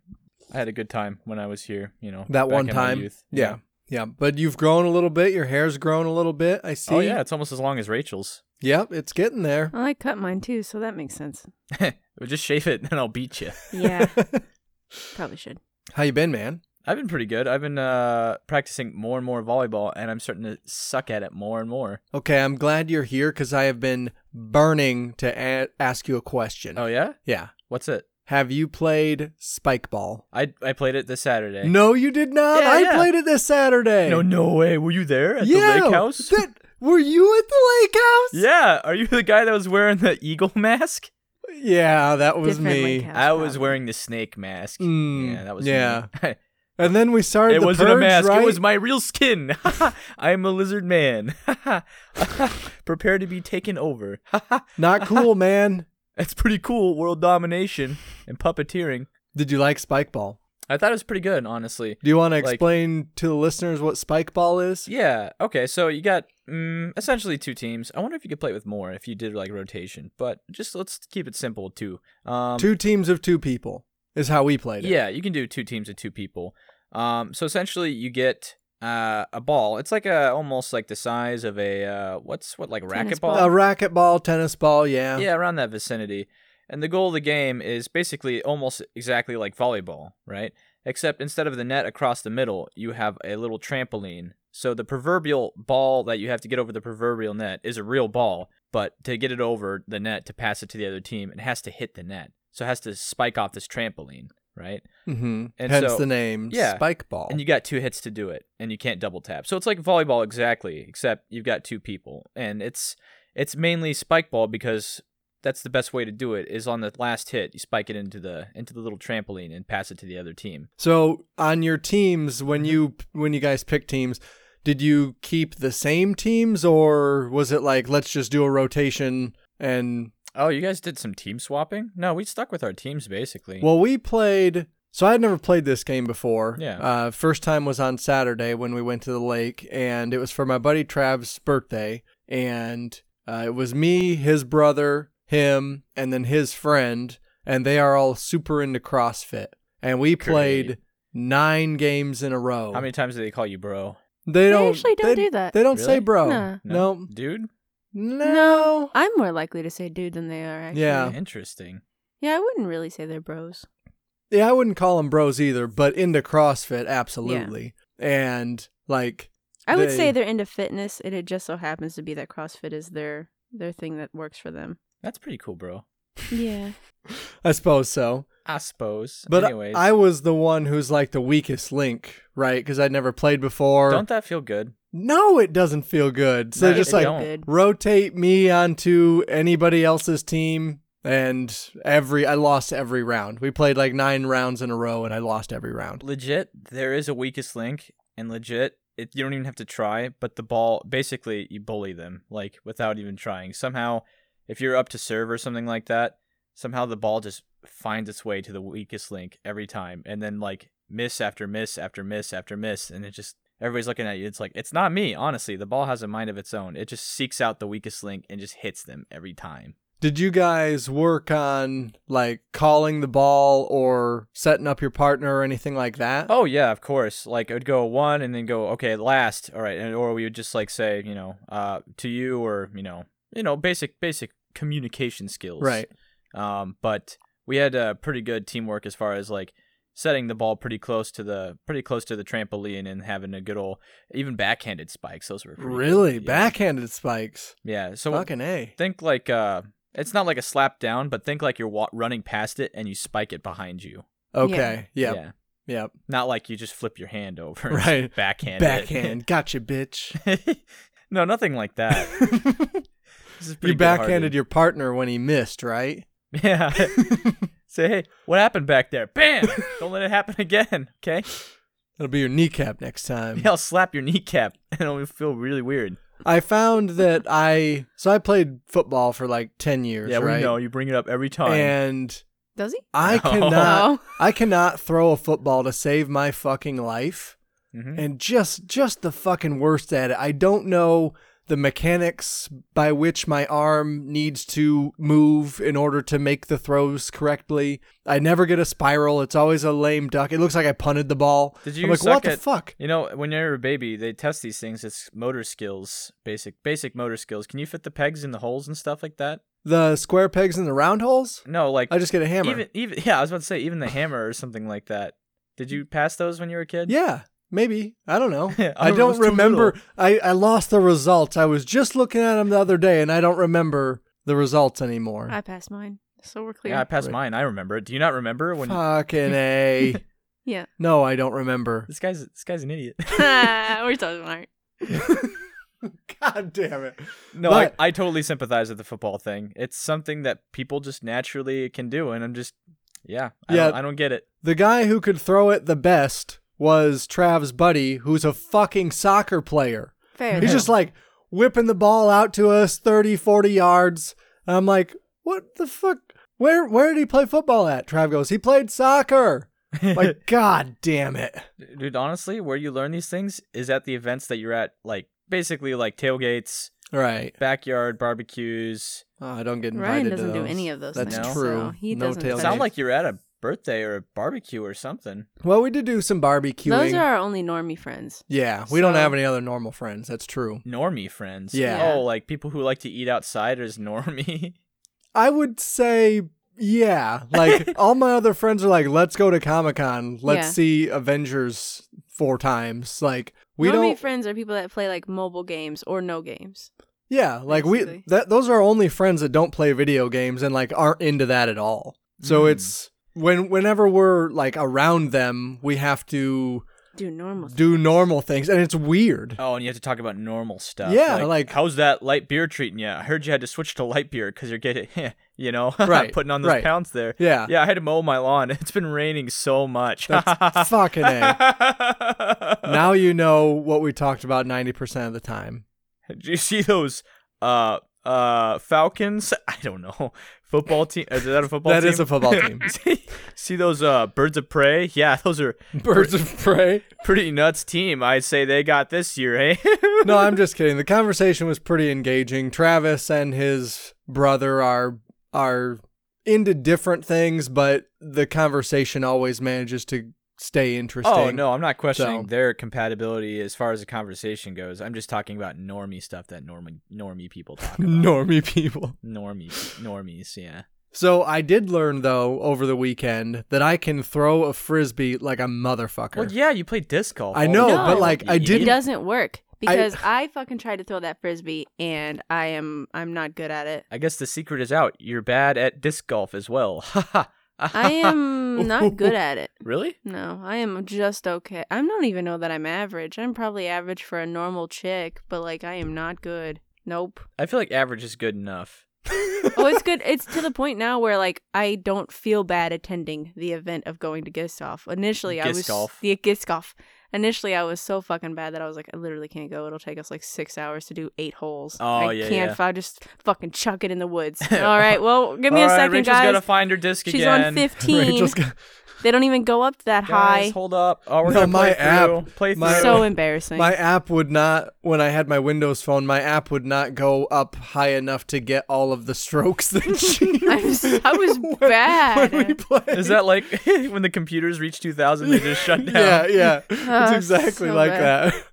I had a good time when I was here, you know. That one time? Youth. Yeah. Yeah, but you've grown a little bit. Your hair's grown a little bit, I see. Oh, yeah, it's almost as long as Rachel's. Yep, it's getting there. Well, I cut mine, too, so that makes sense. Just shave it, and I'll beat you. Yeah, probably should. How you been, man? I've been pretty good. I've been uh, practicing more and more volleyball, and I'm starting to suck at it more and more. Okay, I'm glad you're here, because I have been burning to a- ask you a question. Oh, yeah? Yeah. What's it? Have you played Spikeball? I I played it this Saturday. No, you did not. Yeah, I yeah. played it this Saturday. No, no way. Were you there at yeah, the lake house? That, were you at the lake house? Yeah. Are you the guy that was wearing the eagle mask? Yeah, that was Different me. House, I was wearing the snake mask. Mm, yeah, that was yeah. me. And then we started it the wasn't purge, a mask. Right? It was my real skin. I am a lizard man. Prepare to be taken over. Not cool, man. It's pretty cool, world domination and puppeteering. Did you like Spikeball? I thought it was pretty good, honestly. Do you want to explain like, to the listeners what Spikeball is? Yeah. Okay, so you got mm, essentially two teams. I wonder if you could play with more if you did like rotation, but just let's keep it simple, two. Um, two teams of two people is how we played it. Yeah, you can do two teams of two people. Um, so essentially you get... Uh, a ball. It's like a almost like the size of a uh, what's what like racquetball. A racquetball, tennis ball, yeah, yeah, around that vicinity. And the goal of the game is basically almost exactly like volleyball, right? Except instead of the net across the middle, you have a little trampoline. So the proverbial ball that you have to get over the proverbial net is a real ball, but to get it over the net to pass it to the other team, it has to hit the net. So it has to spike off this trampoline. Right? Mm-hmm. And hence so, the name yeah. Spikeball. And you got two hits to do it, and you can't double tap. So it's like volleyball exactly, except you've got two people. And it's it's mainly Spikeball because that's the best way to do it is on the last hit, you spike it into the into the little trampoline and pass it to the other team. So on your teams, when mm-hmm. you when you guys pick teams, did you keep the same teams, or was it like, let's just do a rotation and... Oh, you guys did some team swapping? No, we stuck with our teams, basically. Well, we played... So I had never played this game before. Yeah. Uh, first time was on Saturday when we went to the lake, and it was for my buddy Trav's birthday. And uh, it was me, his brother, him, and then his friend. And they are all super into CrossFit. And we Great. played nine games in a row. How many times do they call you bro? They, they don't, actually don't they, do that. They don't really? say bro. Nah. No. no. Dude? No. no, I'm more likely to say dude than they are, actually. Yeah. Interesting. Yeah, I wouldn't really say they're bros. Yeah, I wouldn't call them bros either, but into CrossFit, absolutely. Yeah. And, like... I they... would say they're into fitness, and it just so happens to be that CrossFit is their, their thing that works for them. That's pretty cool, bro. Yeah. I suppose so. I suppose. But anyways. I, I was the one who's, like, the weakest link, right? Because I'd never played before. Don't that feel good? No, it doesn't feel good. So no, just like don't. rotate me onto anybody else's team, and every I lost every round. We played like nine rounds in a row, and I lost every round. Legit, there is a weakest link, and legit, it, you don't even have to try. But the ball, basically, you bully them like without even trying. Somehow, if you're up to serve or something like that, somehow the ball just finds its way to the weakest link every time, and then like miss after miss after miss after miss, and it just. Everybody's looking at you. It's like, it's not me, honestly. The ball has a mind of its own. It just seeks out the weakest link and just hits them every time. Did you guys work on, like, calling the ball or setting up your partner or anything like that? Oh, yeah, of course. Like, it would go one and then go, okay, last. All right. And, or we would just, like, say, you know, uh, to you or, you know, you know, basic basic communication skills. Right. Um, but we had a pretty good teamwork as far as, like, setting the ball pretty close to the pretty close to the trampoline and having a good old even backhanded spikes. Those were really good, yeah. backhanded spikes. Yeah, so fucking A. Think like uh, it's not like a slap down, but think like you're wa- running past it and you spike it behind you. Okay. Yeah. Yep. Yeah. Yep. Not like you just flip your hand over. And right. Backhand. Backhand. It. Gotcha, bitch. No, nothing like that. This is you backhanded your partner when he missed, right? Yeah. Say, hey, what happened back there? Bam! Don't let it happen again, okay? That'll be your kneecap next time. Yeah, I'll slap your kneecap, and it'll feel really weird. I found that I... So I played football for like ten years, yeah, right? Yeah, we know. You bring it up every time. And... Does he? I no. cannot I cannot throw a football to save my fucking life. Mm-hmm. And just just the fucking worst at it. I don't know... the mechanics by which my arm needs to move in order to make the throws correctly. I never get a spiral. It's always a lame duck. It looks like I punted the ball. Did you I'm like, suck what at, the fuck? You know, when you're a baby, they test these things. It's motor skills, basic basic motor skills. Can you fit the pegs in the holes and stuff like that? The square pegs in the round holes? No, like... I just get a hammer. Even, even Yeah, I was about to say, even the hammer or something like that. Did you pass those when you were a kid? Yeah. Maybe. I don't know. I, I don't remember. I, I lost the results. I was just looking at them the other day, and I don't remember the results anymore. I passed mine, so we're clear. Yeah, I passed right. mine. I remember it. Do you not remember? when? Fucking A. Yeah. No, I don't remember. This guy's this guy's an idiot. We're so smart. God damn it. No, but, I, I totally sympathize with the football thing. It's something that people just naturally can do, and I'm just, yeah, I, yeah, don't, I don't get it. The guy who could throw it the best was Trav's buddy, who's a fucking soccer player. Fair. He's just like whipping the ball out to us thirty, forty yards. And I'm like, what the fuck? Where where did he play football at? Trav goes, he played soccer. Like, God damn it. Dude, honestly, where you learn these things is at the events that you're at, like basically like tailgates, right? Backyard barbecues. Oh, I don't get invited Ryan doesn't to those. do any of those That's things. That's true. So he no tailgates. Sound like you're at a birthday or a barbecue or something. Well, we did do some barbecuing. Those are our only normie friends. Yeah, we so, don't have any other normal friends. That's true. Normie friends? Yeah. Oh, like people who like to eat outside as normie? I would say, yeah. Like, all my other friends are like, let's go to Comic-Con. Let's yeah. see Avengers four times. Like, we normie don't... Normie friends are people that play, like, mobile games or no games. Yeah, like, Basically. we that those are our only friends that don't play video games and, like, aren't into that at all. So mm. it's... When whenever we're like around them, we have to do normal things. do normal things, and it's weird. Oh, and you have to talk about normal stuff. Yeah, like, like how's that light beer treating you? I heard you had to switch to light beer because you're getting, you know, right, putting on those right. pounds there. Yeah, yeah. I had to mow my lawn. It's been raining so much. That's fucking A. Now you know what we talked about ninety percent of the time. Did you see those? Uh, Uh, Falcons. I don't know. Football team. Is that a football that team? That is a football team. See those uh birds of prey? Yeah, those are birds pretty, of prey. Pretty nuts team. I'd say they got this year, eh? No, I'm just kidding. The conversation was pretty engaging. Travis and his brother are are into different things, but the conversation always manages to stay interesting. Oh no, I'm not questioning so. their compatibility as far as the conversation goes. I'm just talking about normie stuff that normie normie people talk about. Normie people. Normie normies, yeah. So I did learn though over the weekend that I can throw a frisbee like a motherfucker. Well, yeah, you play disc golf. I know, no, but like I didn't. It doesn't work because I, I fucking tried to throw that frisbee and I am I'm not good at it. I guess the secret is out. You're bad at disc golf as well. Ha ha. I am not good at it. Really? No, I am just okay. I don't even know that I'm average. I'm probably average for a normal chick, but like I am not good. Nope. I feel like average is good enough. Oh, it's good. It's to the point now where like I don't feel bad attending the event of going to Gizgolf. Initially, Gizgolf. I was the yeah, Gizgolf. Initially, I was so fucking bad that I was like, I literally can't go. It'll take us like six hours to do eight holes. Oh, I yeah, can't. Yeah. If I just fucking chuck it in the woods. All right. Well, give me All a right, second, Rachel's guys. Rachel's got to find her disc She's again. She's on fifteen. Got... They don't even go up that guys, high. Hold up. Oh, we're no, gonna my play app. Through. Play through. My, so embarrassing. My app would not, when I had my Windows phone, my app would not go up high enough to get all of the strokes that she I was, I was when, bad. When we played. Is that like when the computers reach two thousand, they just shut down? Yeah, yeah. It's oh, exactly so like bad. that.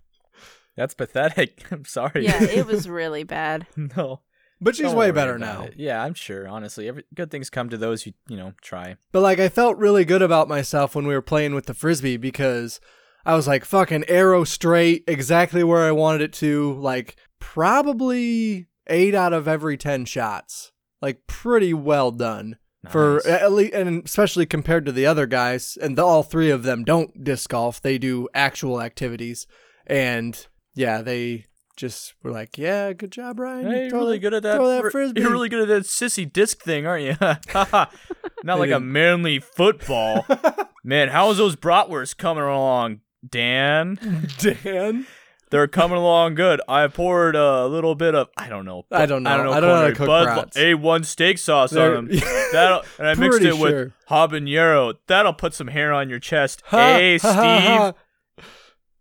That's pathetic. I'm sorry. Yeah, it was really bad. No. But she's Don't way better now. It. Yeah, I'm sure. Honestly, every, good things come to those who, you know, try. But like, I felt really good about myself when we were playing with the frisbee because I was like, fucking arrow straight, exactly where I wanted it to. Like, probably eight out of every ten shots. Like, pretty well done nice. for at least, and especially compared to the other guys. And the, all three of them don't disc golf; they do actual activities. And yeah, they. Just we're like, yeah, good job, Ryan. Hey, you're really that, good at that. Throw that fr- frisbee. You're really good at that sissy disc thing, aren't you? Not like a manly football. Man, how's those bratwursts coming along, Dan? Dan? They're coming along good. I poured a little bit of, I don't know. I don't know. I don't know, I don't know how to cook brats. A one steak sauce They're, on them. That'll, and I mixed it sure. with habanero. That'll put some hair on your chest. Ha, hey, ha, Steve. Ha, ha,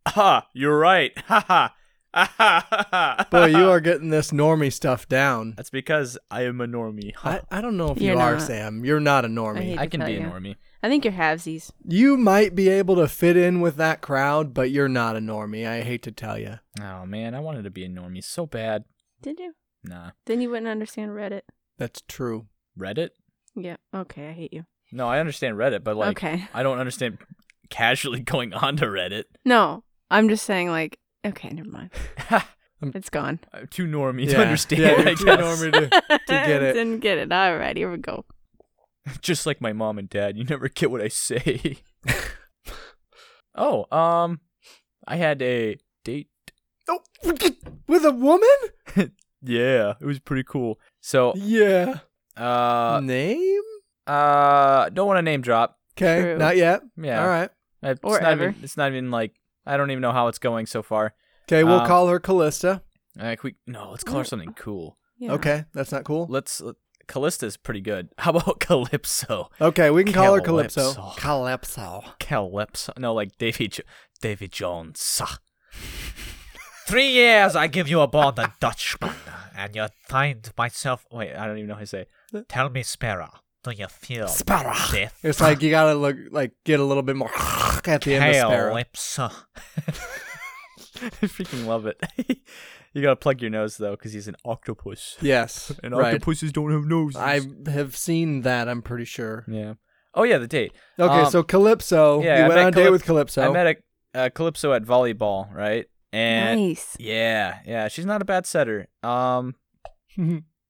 ha. Ha, you're right. Ha ha. Boy, you are getting this normie stuff down. That's because I am a normie. I, I don't know if You're you are, not. Sam. You're not a normie. I, I can be you. a normie. I think you're halvesies. You might be able to fit in with that crowd, but you're not a normie. I hate to tell you. Oh, man. I wanted to be a normie so bad. Did you? Nah. Then you wouldn't understand Reddit. That's true. Reddit? Yeah. Okay, I hate you. No, I understand Reddit, but like, okay. I don't understand casually going on to Reddit. No, I'm just saying like, okay, never mind. It's gone. I'm too normie yeah. to understand, yeah, I too guess. normie to, to get it. Didn't get it. All right, here we go. Just like my mom and dad, you never get what I say. oh, um, I had a date. Oh, with a woman? Yeah, it was pretty cool. So yeah, uh, name? Uh, don't want to name drop. Okay, True. Not yet. Yeah, all right. It's or not ever. Even, it's not even like I don't even know how it's going so far. Okay, we'll um, call her Callista. Uh, we, no, let's call her something cool. Yeah. Okay, that's not cool. Let's. Let, Callista's pretty good. How about Calypso? Okay, we can Calypso. call her Calypso. Calypso. Calypso. No, like Davy, jo- Davy Jones. Three years I give you aboard the Dutchman, and you find myself. Wait, I don't even know how to say. Tell me, Spera. Do you feel Spera. Death? It's like you gotta look, like get a little bit more at the end of Spera. I freaking love it. You gotta plug your nose though, because he's an octopus. Yes, and right. octopuses don't have noses. I have seen that. I'm pretty sure. Yeah. Oh yeah, the date. Okay, um, so Calypso. Yeah, you I went on Calyp- a date with Calypso. I met a uh, Calypso at volleyball, right? And nice. Yeah, yeah. She's not a bad setter. Um.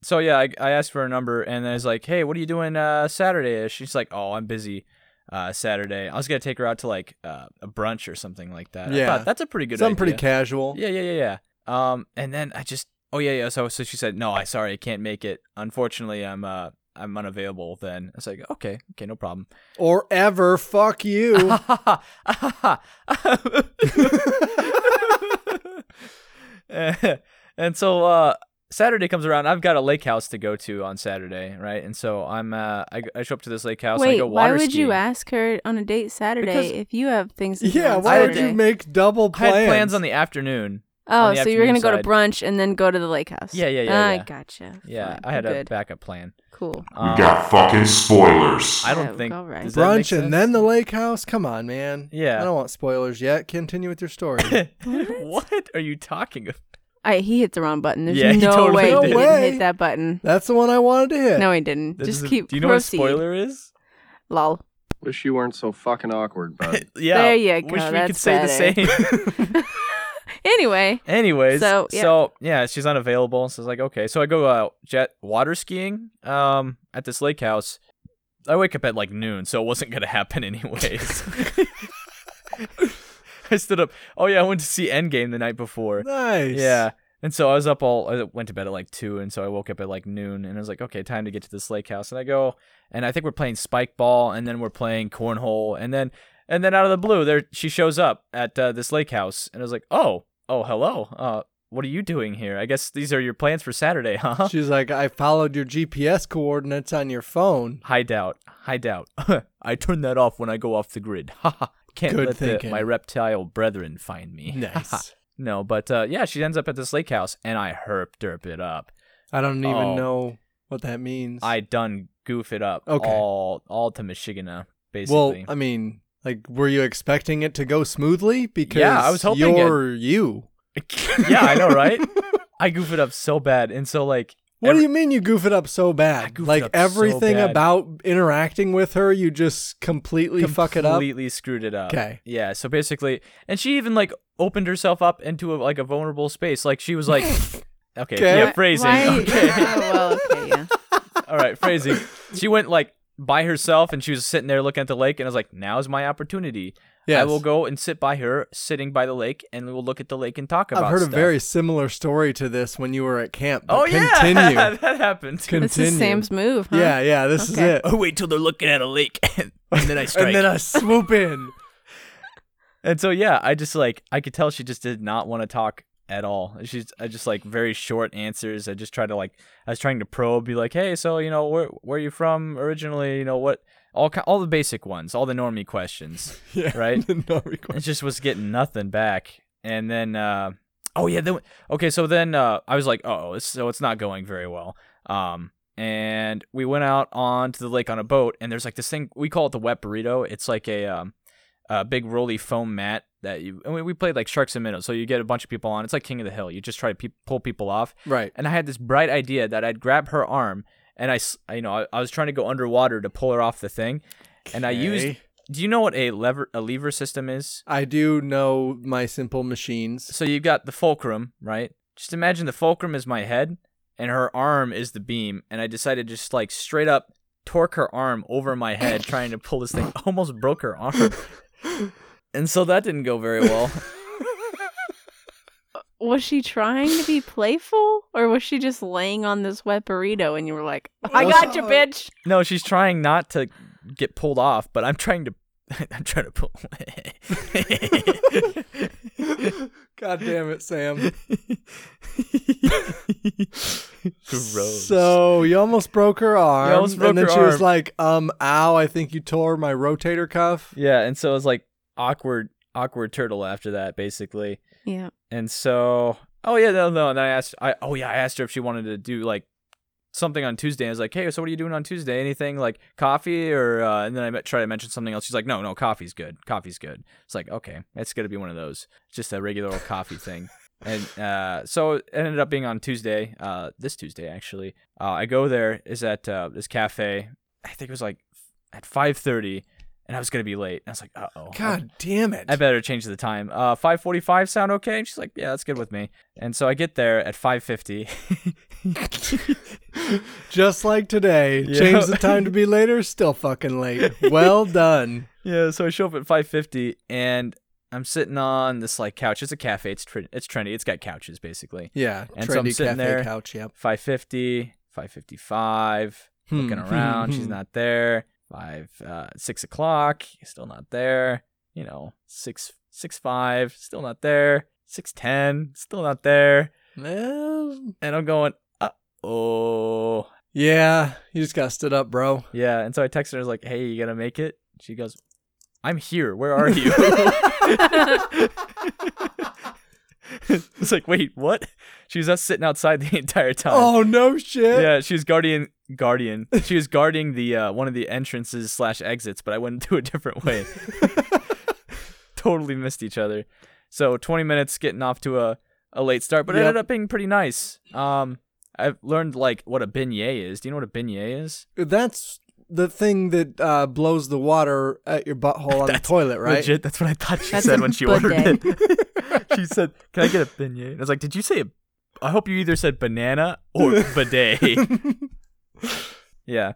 So, yeah, I, I asked for her number, and I was like, hey, what are you doing uh, Saturday? She's like, oh, I'm busy uh, Saturday. I was going to take her out to, like, uh, a brunch or something like that. Yeah. I thought, that's a pretty good Something idea. Pretty casual. Yeah, yeah, yeah, yeah. Um, and then I just, oh, yeah, yeah. So so she said, no, I sorry, I can't make it. Unfortunately, I'm uh, I'm unavailable then. I was like, okay, okay, no problem. Or ever, fuck you. And so... Uh, Saturday comes around. I've got a lake house to go to on Saturday, right? And so I'm, uh, I, I show up to this lake house. Wait, and I go water why would skiing. You ask her on a date Saturday because, if you have things? To yeah, do on why Saturday? Would you make double plans? I had plans on the afternoon. Oh, the so afternoon you were gonna side. Go to brunch and then go to the lake house? Yeah, yeah, yeah. I yeah. gotcha. Yeah, fine, I had a good. Backup plan. Cool. Um, we got fucking spoilers. I don't yeah, think right. brunch and then the lake house. Come on, man. Yeah, I don't want spoilers yet. Continue with your story. what? what are you talking about? I, he hit the wrong button. There's yeah, no totally way did. He didn't hit that button. That's the one I wanted to hit. No, he didn't. This Just keep. A, do you know proceed. What a spoiler is? Lol. Wish you weren't so fucking awkward, bud. yeah. There you go. Wish we That's could say better. The same. anyway. Anyways. So yeah. so yeah, she's unavailable. So I was like, okay. So I go uh, jet water skiing um, at this lake house. I wake up at like noon, so it wasn't gonna happen anyways. I stood up. Oh, yeah, I went to see Endgame the night before. Nice. Yeah. And so I was up all, I went to bed at like two, and so I woke up at like noon, and I was like, okay, time to get to this lake house. And I go, and I think we're playing spike ball, and then we're playing cornhole, and then and then out of the blue, there she shows up at uh, this lake house, and I was like, oh, oh, hello. Uh, what are you doing here? I guess these are your plans for Saturday, huh? She's like, I followed your G P S coordinates on your phone. High doubt. High doubt. I turn that off when I go off the grid. Ha ha. Can't Good let the, my reptile brethren find me. Nice. no, but uh, yeah, she ends up at this lake house, and I herp-derp it up. I don't even oh, know what that means. I done goof it up okay. all all to Michigana, basically. Well, I mean, like, were you expecting it to go smoothly? Because yeah, I was hoping you're it... you. yeah, I know, right? I goof it up so bad, and so, like... What Every- do you mean you goof it up so bad? Like everything so bad. About interacting with her, you just completely, completely fuck it up? Completely screwed it up. Okay. Yeah, so basically, and she even like opened herself up into a, like a vulnerable space. Like she was like, okay, Kay. Yeah, phrasing. Why? Okay. Oh, well, okay, yeah. All right, phrasing. She went like by herself and she was sitting there looking at the lake and I was like, now's my opportunity. Yes. I will go and sit by her, sitting by the lake, and we'll look at the lake and talk about it. I've heard stuff. A very similar story to this when you were at camp. Oh, continue. Yeah. That happened. Continue. This is Sam's move, huh? Yeah, yeah, this okay. is it. Oh, wait till they're looking at a lake, and then I strike. and then I swoop in. and so, yeah, I just, like, I could tell she just did not want to talk at all. She's I just, like, very short answers. I just tried to, like, I was trying to probe, be like, hey, so, you know, where, where are you from originally? You know, what? All all the basic ones, all the normie questions, yeah, right? The normie questions. It just was getting nothing back. And then uh, Oh yeah. Then, okay. So then uh, I was like, oh, so it's not going very well. Um, and we went out onto the lake on a boat, and there's like this thing, we call it the wet burrito. It's like a um, a big rolly foam mat that you. And we, we played like Sharks and Minnows, so you get a bunch of people on. It's like King of the Hill. You just try to pe- pull people off. Right. And I had this bright idea that I'd grab her arm, and I, you know, I, I was trying to go underwater to pull her off the thing, okay. and I used. Do you know what a lever a lever system is? I do know my simple machines. So you've got the fulcrum, right? Just imagine the fulcrum is my head and her arm is the beam. And I decided to just like straight up torque her arm over my head trying to pull this thing. Almost broke her arm. And so that didn't go very well. Was she trying to be playful, or was she just laying on this wet burrito and you were like, I got you, bitch? No, she's trying not to get pulled off, but I'm trying to I'm trying to pull. God damn it, Sam. Gross. So you almost broke her arm. You almost broke and then her she arm. was like, um, ow, I think you tore my rotator cuff. Yeah, and so it was like awkward awkward turtle after that, basically. Yeah. And so oh yeah, no, no, and I asked I oh yeah, I asked her if she wanted to do like something on Tuesday. I was like, hey, so what are you doing on Tuesday? Anything like coffee or, uh, and then I met, try to mention something else. She's like, no, no, coffee's good. Coffee's good. It's like, okay, it's going to be one of those, just a regular old coffee thing. And, uh, so it ended up being on Tuesday, uh, this Tuesday, actually, uh, I go there is at, uh, this cafe. I think it was like at five thirty and I was going to be late. And I was like, uh-oh. God I, damn it. I better change the time. Uh, five forty-five sound okay? And she's like, yeah, that's good with me. And so I get there at five fifty Just like today, yep. Change the time to be later, still fucking late. Well done. Yeah, so I show up at five fifty and I'm sitting on this like couch. It's a cafe. It's tre- it's trendy. It's got couches basically. Yeah, and trendy so I'm sitting there, couch. Yep. five fifty five fifty-five hmm. looking around. She's not there. Five uh, six o'clock. Still not there. You know, six six five. Still not there. Six ten. Still not there. Well, and I'm going. Oh yeah, you just got stood up, bro. Yeah, and so I texted her, I was like, "Hey, you gonna make it?" She goes, "I'm here. Where are you?" It's like, wait, what? She was us sitting outside the entire time. Oh no, shit. Yeah, she was guardian, guardian. She was guarding the uh, one of the entrances slash exits, but I went into a different way. Totally missed each other. So twenty minutes getting off to a, a late start, but yep. It ended up being pretty nice. Um. I've learned, like, what a beignet is. Do you know what a beignet is? That's the thing that uh, blows the water at your butthole on the toilet, right? Legit, that's what I thought she that's said when she ordered it. She said, can I get a beignet? And I was like, did you say, a... I hope you either said banana or bidet. Yeah.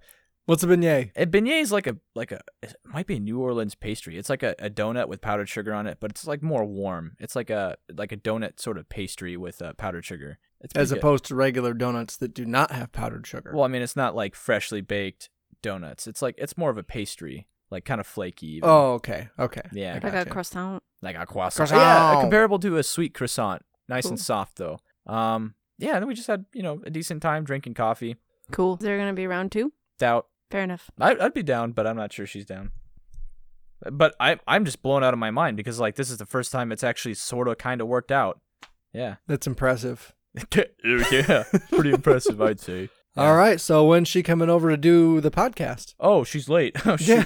What's a beignet? A beignet is like a, like a, it might be a New Orleans pastry. It's like a, a donut with powdered sugar on it, but it's like more warm. It's like a, like a donut sort of pastry with uh, powdered sugar. As opposed good. to regular donuts that do not have powdered sugar. Well, I mean, it's not like freshly baked donuts. It's like it's more of a pastry, like kind of flaky. Even. Oh, okay, okay. Yeah, like a croissant. Like a croissant. croissant. Yeah, comparable to a sweet croissant. Nice cool. and soft though. Um, yeah. And then we just had you know a decent time drinking coffee. Cool. Is there gonna be round two? Doubt. Fair enough. I, I'd be down, but I'm not sure she's down. But I, I'm just blown out of my mind because like this is the first time it's actually sort of kind of worked out. Yeah. That's impressive. Yeah, pretty impressive, I'd say. All yeah. right, so when's she coming over to do the podcast? Oh, she's late. Oh, she, yeah.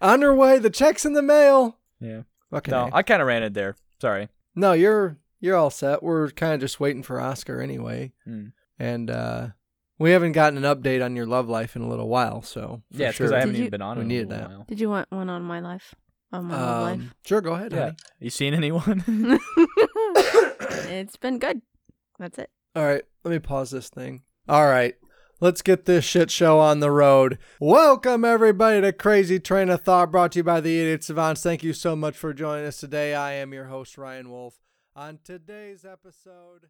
On her way. The check's in the mail. Yeah. Okay. No, I kind of ranted there. Sorry. No, you're you're all set. We're kind of just waiting for Oscar anyway, mm. and uh, we haven't gotten an update on your love life in a little while. So yeah, because sure. I haven't you, even been on. We in needed a that. While. Did you want one on my life? On my um, love life? Sure, go ahead. Yeah. Honey. You seen anyone? It's been good. That's it. All right. Let me pause this thing. All right. Let's get this shit show on the road. Welcome, everybody, to Crazy Train of Thought, brought to you by the Idiot Savants. Thank you so much for joining us today. I am your host, Ryan Wolf. On today's episode...